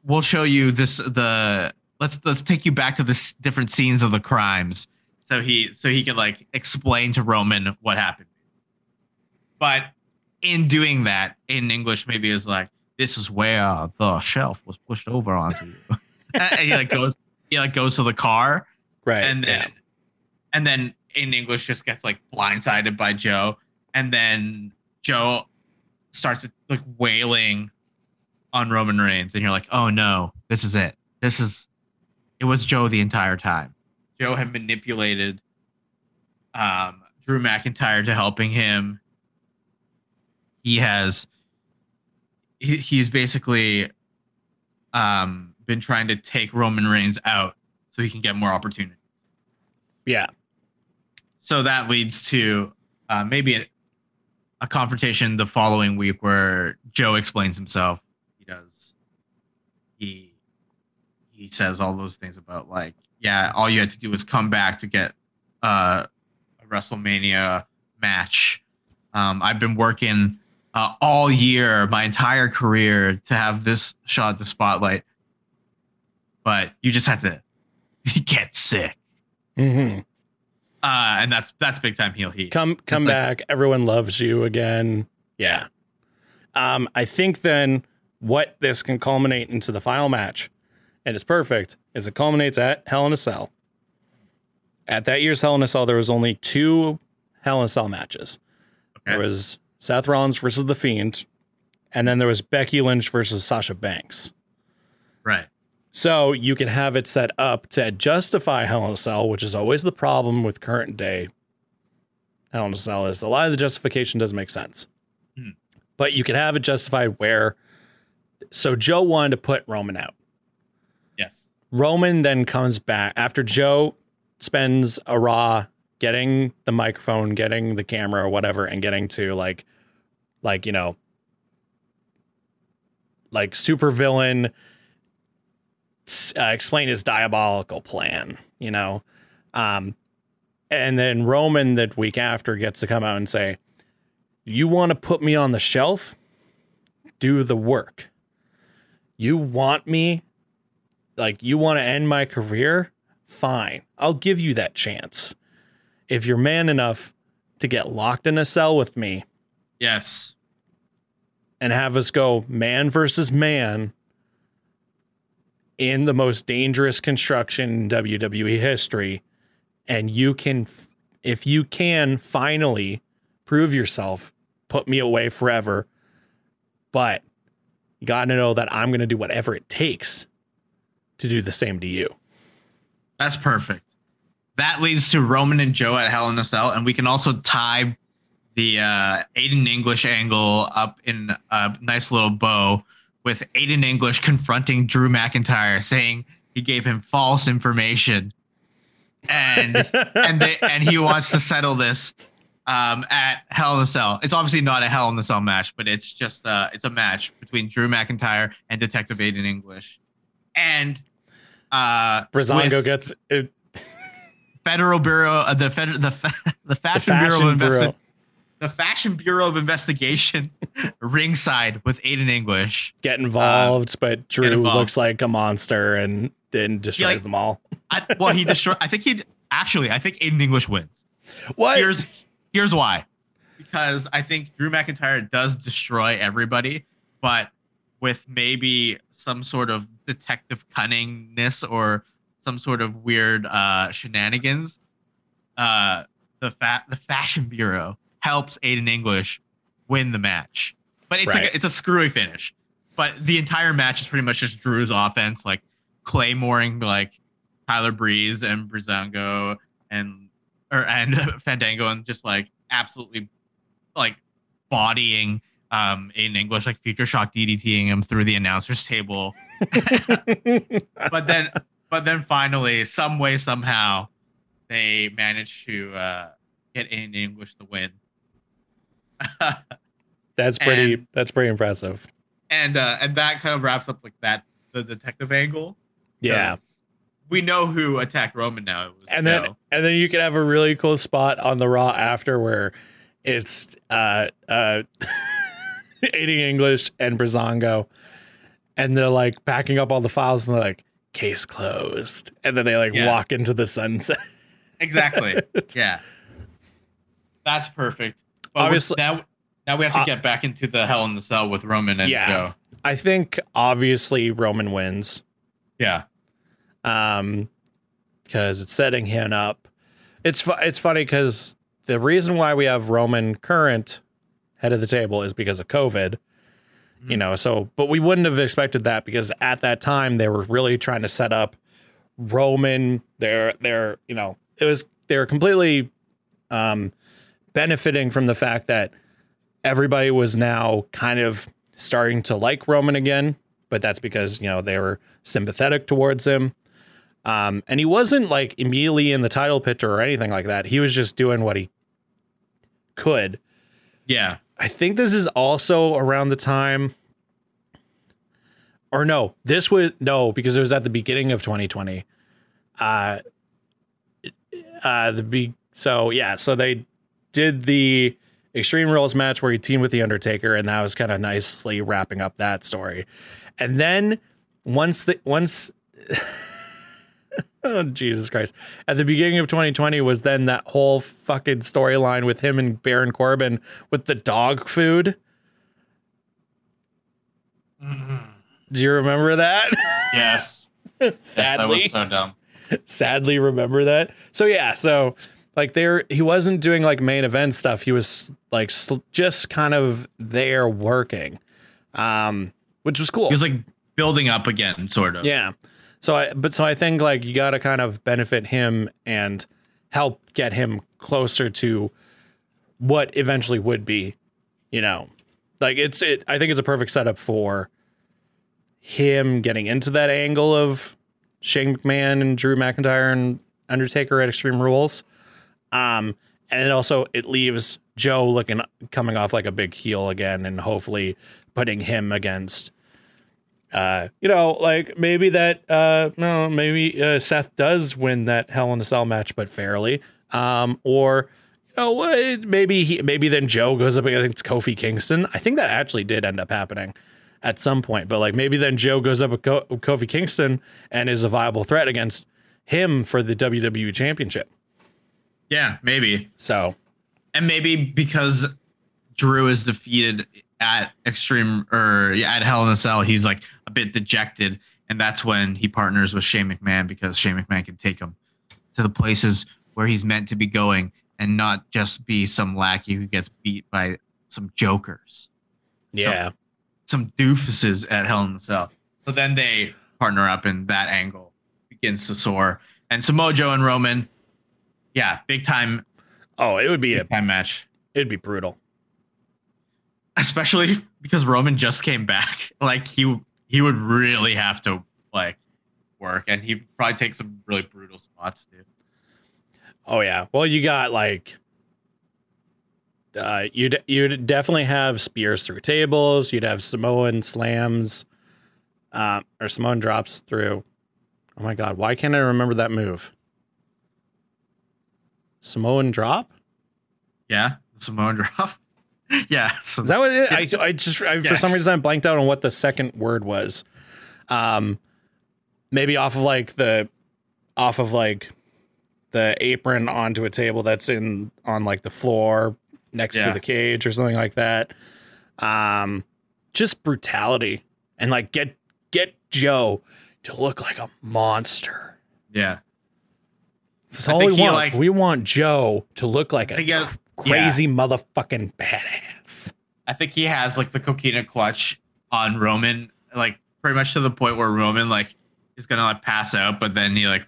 We'll show you this. Let's take you back to the different scenes of the crimes, so he can like explain to Roman what happened. But in doing that, in English, maybe is like, this is where the shelf was pushed over onto you, and he goes to the car, right? And then in English just gets like blindsided by Joe, and then Joe starts like wailing on Roman Reigns, and you're like, oh no, this is it. It was Joe the entire time. Joe had manipulated Drew McIntyre to helping him. He's basically been trying to take Roman Reigns out so he can get more opportunities. Yeah. So that leads to maybe a confrontation the following week where Joe explains himself. He does. He says all those things about like, yeah, all you had to do was come back to get a WrestleMania match. I've been working all year, my entire career, to have this shot at the spotlight. But you just had to get sick. Mm-hmm. And that's big time heel heat. Come like, back. Everyone loves you again. Yeah. I think then what this can culminate into the final match, and it's perfect, is it culminates at Hell in a Cell. At that year's Hell in a Cell, there was only 2 Hell in a Cell matches. Okay. There was Seth Rollins versus The Fiend, and then there was Becky Lynch versus Sasha Banks. Right. So you can have it set up to justify Hell in a Cell, which is always the problem with current day Hell in a Cell, is a lot of the justification doesn't make sense. Hmm. But you can have it justified where, so Joe wanted to put Roman out. Yes. Roman then comes back after Joe spends a Raw getting the microphone, getting the camera or whatever, and getting to like, you know, like supervillain. Explain his diabolical plan, you know, and then Roman that week after gets to come out and say, you want to put me on the shelf? Do the work. You want me, like, you want to end my career? Fine. I'll give you that chance. If you're man enough to get locked in a cell with me. Yes. And have us go man versus man in the most dangerous construction in WWE history, and you can, if you can finally prove yourself, put me away forever, but you gotta know that I'm gonna do whatever it takes to do the same to you. That's perfect. That leads to Roman and Joe at Hell in a Cell, and we can also tie the Aiden English angle up in a nice little bow with Aiden English confronting Drew McIntyre, saying he gave him false information, and he wants to settle this at Hell in a Cell. It's obviously not a Hell in a Cell match, but it's just it's a match between Drew McIntyre and Detective Aiden English, and Breezango gets it. Federal Bureau of the Fashion Bureau of Investigation ringside with Aiden English. Get involved, but Drew looks like a monster and then destroys them all. He destroyed. I think Aiden English wins. What? Here's why. Because I think Drew McIntyre does destroy everybody, but with maybe some sort of detective cunningness or some sort of weird shenanigans. The Fashion Bureau helps Aiden English win the match, but it's like it's a screwy finish. But the entire match is pretty much just Drew's offense, like claymoring like Tyler Breeze and Breezango and Fandango, and just like absolutely like bodying Aiden English, like Future Shock DDTing him through the announcer's table. But then finally, some way somehow, they manage to get Aiden English the win. That's pretty impressive. And that kind of wraps up like that the detective angle. Yeah. We know who attacked Roman now. And then you can have a really cool spot on the Raw after where it's Aiden English and Breezango, and they're like packing up all the files, and they're like, case closed. And then they walk into the sunset. Exactly. Yeah. That's perfect. But obviously, now we have to get back into the Hell in the Cell with Roman and Joe. I think obviously Roman wins. Yeah. Because it's setting him up. It's funny because the reason why we have Roman current head of the table is because of COVID. Mm-hmm. You know, so but we wouldn't have expected that because at that time they were really trying to set up Roman. They're you know, it was they were completely benefiting from the fact that everybody was now kind of starting to like Roman again, but that's because, you know, they were sympathetic towards him. And he wasn't like immediately in the title picture or anything like that. He was just doing what he could. Yeah. I think this is also around the time. Or no, this was no, because it was at the beginning of 2020. So they did the Extreme Rules match where he teamed with The Undertaker, and that was kind of nicely wrapping up that story. And then once oh, Jesus Christ, at the beginning of 2020 was then that whole fucking storyline with him and Baron Corbin with the dog food. Mm-hmm. Do you remember that? Yes. Sadly. Yes, that was so dumb. Sadly remember that. So yeah, so like there, he wasn't doing like main event stuff. He was like just kind of there working, which was cool. He was like building up again, sort of. Yeah. So I think like you got to kind of benefit him and help get him closer to what eventually would be, you know, like it. I think it's a perfect setup for him getting into that angle of Shane McMahon and Drew McIntyre and Undertaker at Extreme Rules. And also it leaves Joe coming off like a big heel again, and hopefully putting him against, maybe Seth does win that Hell in a Cell match, but fairly, or, you know, maybe then Joe goes up against Kofi Kingston. I think that actually did end up happening at some point, but like maybe then Joe goes up with Kofi Kingston and is a viable threat against him for the WWE Championship. Yeah, maybe. So, and maybe because Drew is defeated at at Hell in a Cell, he's like a bit dejected, and that's when he partners with Shane McMahon, because Shane McMahon can take him to the places where he's meant to be going and not just be some lackey who gets beat by some jokers. Yeah. Some doofuses at Hell in the Cell. So then they partner up, and that angle begins to soar. And Samoa Joe and Roman, yeah, big time. Oh, it would be a time match. It'd be brutal, especially because Roman just came back. Like he would really have to like work, and he probably takes some really brutal spots, dude. Oh yeah. Well, you got like. You'd definitely have spears through tables. You'd have Samoan slams or Samoan drops through. Oh, my God. Why can't I remember that move? Samoan drop? Yeah. Samoan drop. Yeah. Is that what it is? Yeah. I for some reason, I blanked out on what the second word was. Maybe off of like the apron onto a table that's on like the floor. Next to the cage or something like that. Just brutality, and like get Joe to look like a monster. Yeah. That's all we want. We want Joe to look like a crazy motherfucking badass. I think he has like the coquina clutch on Roman, like pretty much to the point where Roman like is going to like pass out, but then he like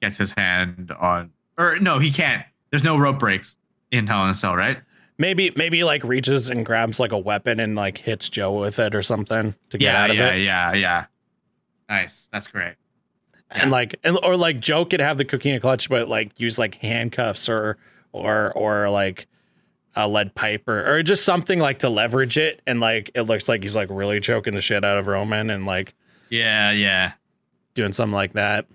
gets his hand on, or no, he can't. There's no rope breaks in Hell in a Cell, right? Maybe like reaches and grabs like a weapon and like hits Joe with it or something to get out of it. Yeah. Nice. That's great. Yeah. And Joe could have the coquina clutch, but like use like handcuffs or like a lead pipe or just something like to leverage it. And like, it looks like he's like really choking the shit out of Roman and like, yeah. Doing something like that.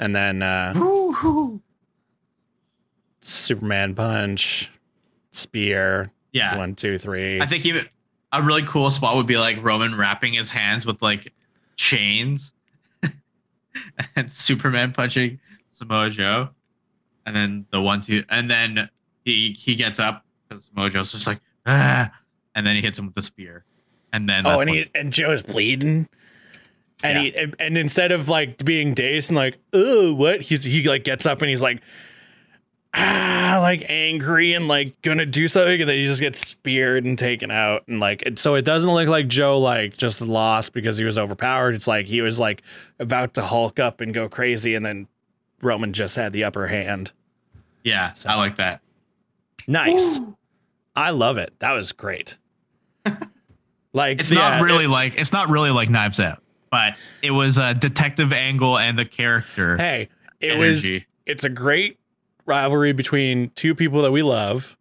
And then, Superman punch, spear. Yeah. 1, 2, 3. I think even a really cool spot would be like Roman wrapping his hands with like chains and Superman punching Samoa Joe. And then the 1, 2, and then he gets up because Samoa Joe's just like, ah, and then he hits him with the spear. And then, and Joe's bleeding. And he instead of like being dazed and like, oh, what? He like gets up and he's like, like angry and like gonna do something, and then you just get speared and taken out, and like so it doesn't look like Joe like just lost because he was overpowered. It's like he was like about to Hulk up and go crazy, and then Roman just had the upper hand. Yeah, so. I like that. Nice. Ooh. I love it. That was great. Like it's not really like Knives Out. but it was a detective angle and the character. Hey, it energy. Was. It's a great rivalry between two people that we love,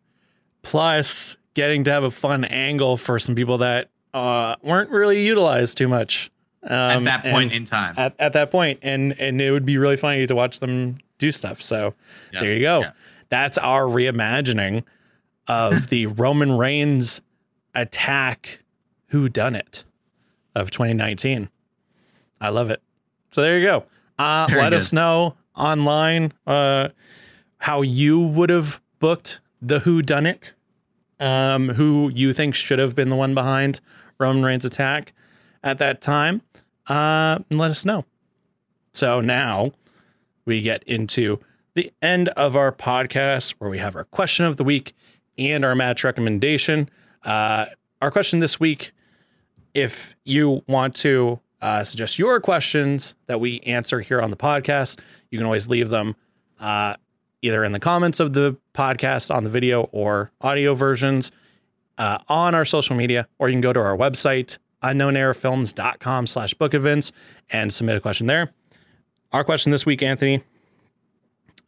plus getting to have a fun angle for some people that weren't really utilized too much at that point in time. At that point, and it would be really funny to watch them do stuff. So yeah, there you go. Yeah. That's our reimagining of the Roman Reigns attack whodunit of 2019. I love it. So there you go. Let us know online how you would have booked the whodunit, who you think should have been the one behind Roman Reigns' attack at that time. And let us know. So now we get into the end of our podcast, where we have our question of the week and our match recommendation. Our question this week, if you want to suggest your questions that we answer here on the podcast, you can always leave them either in the comments of the podcast on the video or audio versions on our social media, or you can go to our website, unknownerrorfilms.com/book events, and submit a question there. Our question this week, Anthony,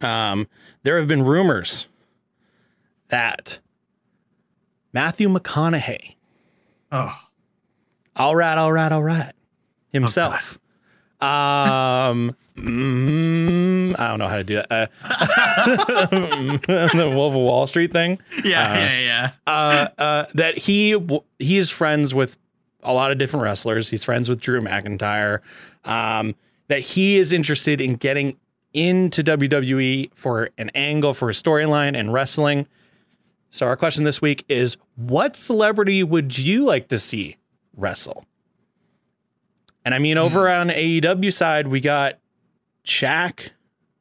there have been rumors that Matthew McConaughey, all right, himself. Oh, I don't know how to do that. The Wolf of Wall Street thing. Yeah. That he is friends with a lot of different wrestlers. He's friends with Drew McIntyre. That he is interested in getting into WWE for an angle, for a storyline, and wrestling. So our question this week is, what celebrity would you like to see wrestle? And I mean, over on AEW side, we got Shaq,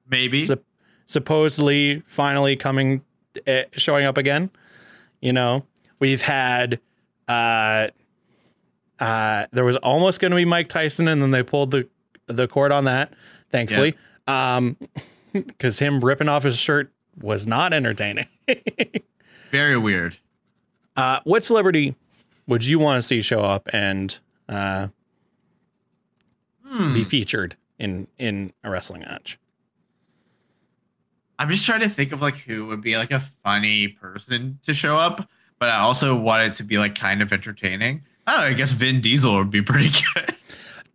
maybe supposedly finally coming, showing up again. You know, we've had, there was almost going to be Mike Tyson, and then they pulled the cord on that, thankfully. Yeah. Because him ripping off his shirt was not entertaining. Very weird. What celebrity would you want to see show up and be featured in a wrestling match? I'm just trying to think of like who would be like a funny person to show up, but I also want it to be like kind of entertaining. I don't know, I guess Vin Diesel would be pretty good.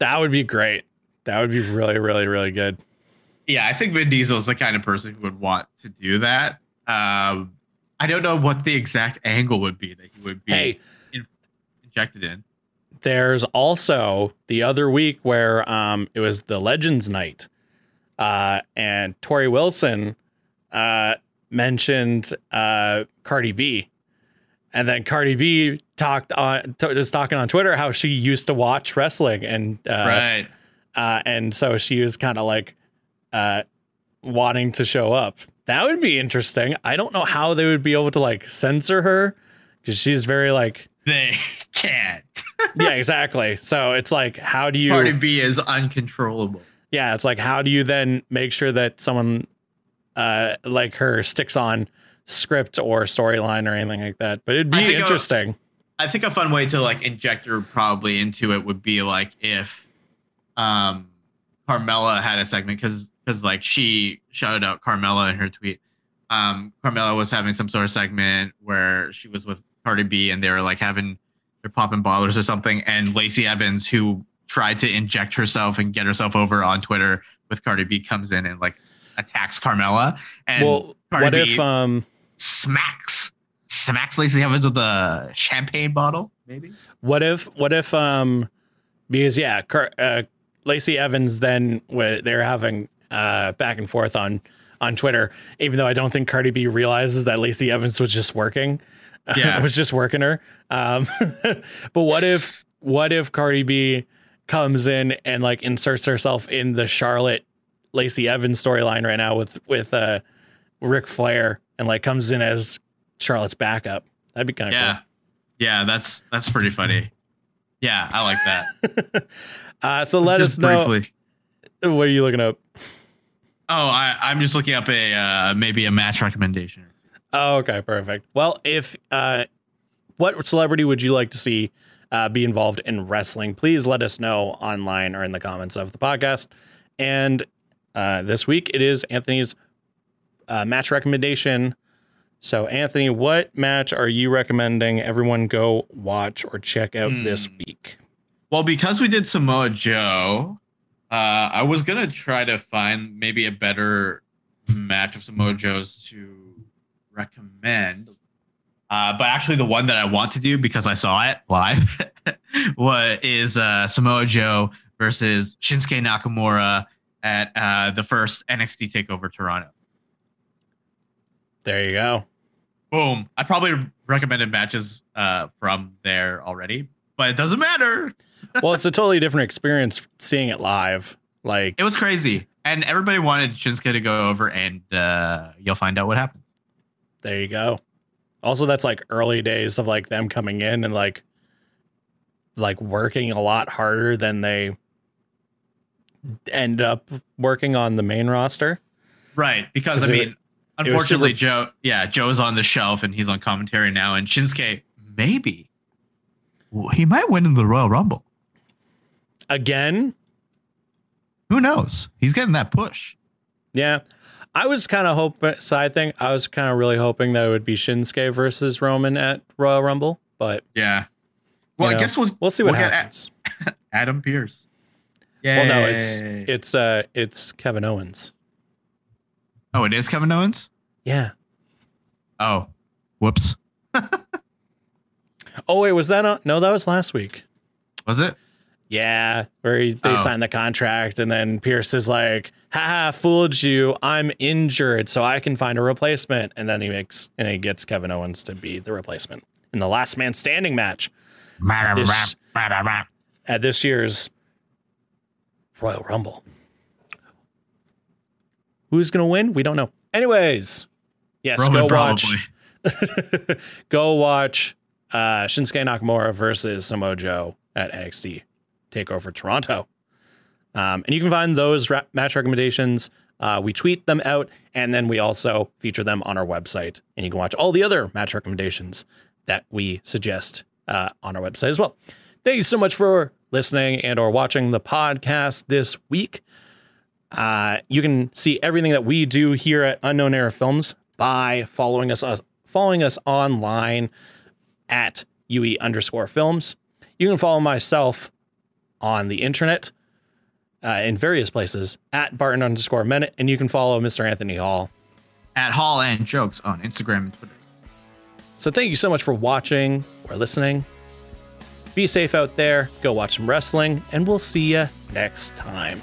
That would be great. That would be really, really, really good. Yeah, I think Vin Diesel is the kind of person who would want to do that. I don't know what the exact angle would be that he would be injected in. There's also the other week where it was the Legends Night, and Tori Wilson mentioned Cardi B, and then Cardi B was talking on Twitter how she used to watch wrestling, and so she was kind of like wanting to show up. That would be interesting. I don't know how they would be able to like censor her, because she's very like, they can't. Yeah, exactly. So it's like, how do you, Cardi B is uncontrollable. Yeah, it's like, how do you then make sure that someone like her sticks on script or storyline or anything like that? But it'd be interesting. I think a fun way to like inject her probably into it would be like if Carmella had a segment, because like she shouted out Carmella in her tweet. Carmella was having some sort of segment where she was with Cardi B, and they were like they're popping bottlers or something. And Lacey Evans, who tried to inject herself and get herself over on Twitter with Cardi B, comes in and like attacks Carmella. And Cardi B smacks Lacey Evans with a champagne bottle. Maybe. What if because Lacey Evans, then they're having back and forth on Twitter, even though I don't think Cardi B realizes that Lacey Evans was just working. Yeah, I was just working her. But what if Cardi B comes in and like inserts herself in the Charlotte Lacey Evans storyline right now with Ric Flair, and like comes in as Charlotte's backup? That'd be kind of cool. Yeah, that's pretty funny. Yeah, I like that. So let us know. Briefly. What are you looking up? Oh, I'm just looking up a maybe a match recommendation. Oh, okay, perfect. Well, if what celebrity would you like to see be involved in wrestling, please let us know online or in the comments of the podcast. And this week it is Anthony's match recommendation. So, Anthony, what match are you recommending everyone go watch or check out this week? Well, because we did Samoa Joe, I was going to try to find maybe a better match of Samoa Joe's to recommend. But actually, the one that I want to do, because I saw it live, is Samoa Joe versus Shinsuke Nakamura at the first NXT TakeOver Toronto. There you go. Boom. I probably recommended matches from there already, but it doesn't matter. Well, it's a totally different experience seeing it live. Like, it was crazy. And everybody wanted Shinsuke to go over, and you'll find out what happened. There you go. Also, that's like early days of like them coming in and like working a lot harder than they end up working on the main roster. Right. Because I mean, unfortunately, Joe's on the shelf and he's on commentary now. And Shinsuke, maybe he might win in the Royal Rumble again. Who knows? He's getting that push. Yeah, I was kind of hoping. Side thing, I was kind of really hoping that it would be Shinsuke versus Roman at Royal Rumble. But yeah, well, I guess we'll see what happens. Adam Pearce. Yay. Well, no, it's Kevin Owens. Oh, it is Kevin Owens? Yeah. Oh, whoops. Oh, wait, was that on? No, that was last week. Was it? Yeah, where they signed the contract, and then Pierce is like, haha, fooled you. I'm injured, so I can find a replacement. And then he gets Kevin Owens to be the replacement in the last man standing match at this year's Royal Rumble. Who's going to win? We don't know. Anyways, yes, Roman, go watch. Go watch Shinsuke Nakamura versus Samoa Joe at NXT TakeOver Toronto. And you can find those match recommendations. We tweet them out, and then we also feature them on our website. And you can watch all the other match recommendations that we suggest on our website as well. Thank you so much for listening and or watching the podcast this week. You can see everything that we do here at Unknown Era Films by following us online at UE_films. You can follow myself on the internet in various places at Barton_Minute, and you can follow Mr. Anthony Hall at Hall and Jokes on Instagram and Twitter. So thank you so much for watching or listening. Be safe out there. Go watch some wrestling, and we'll see you next time.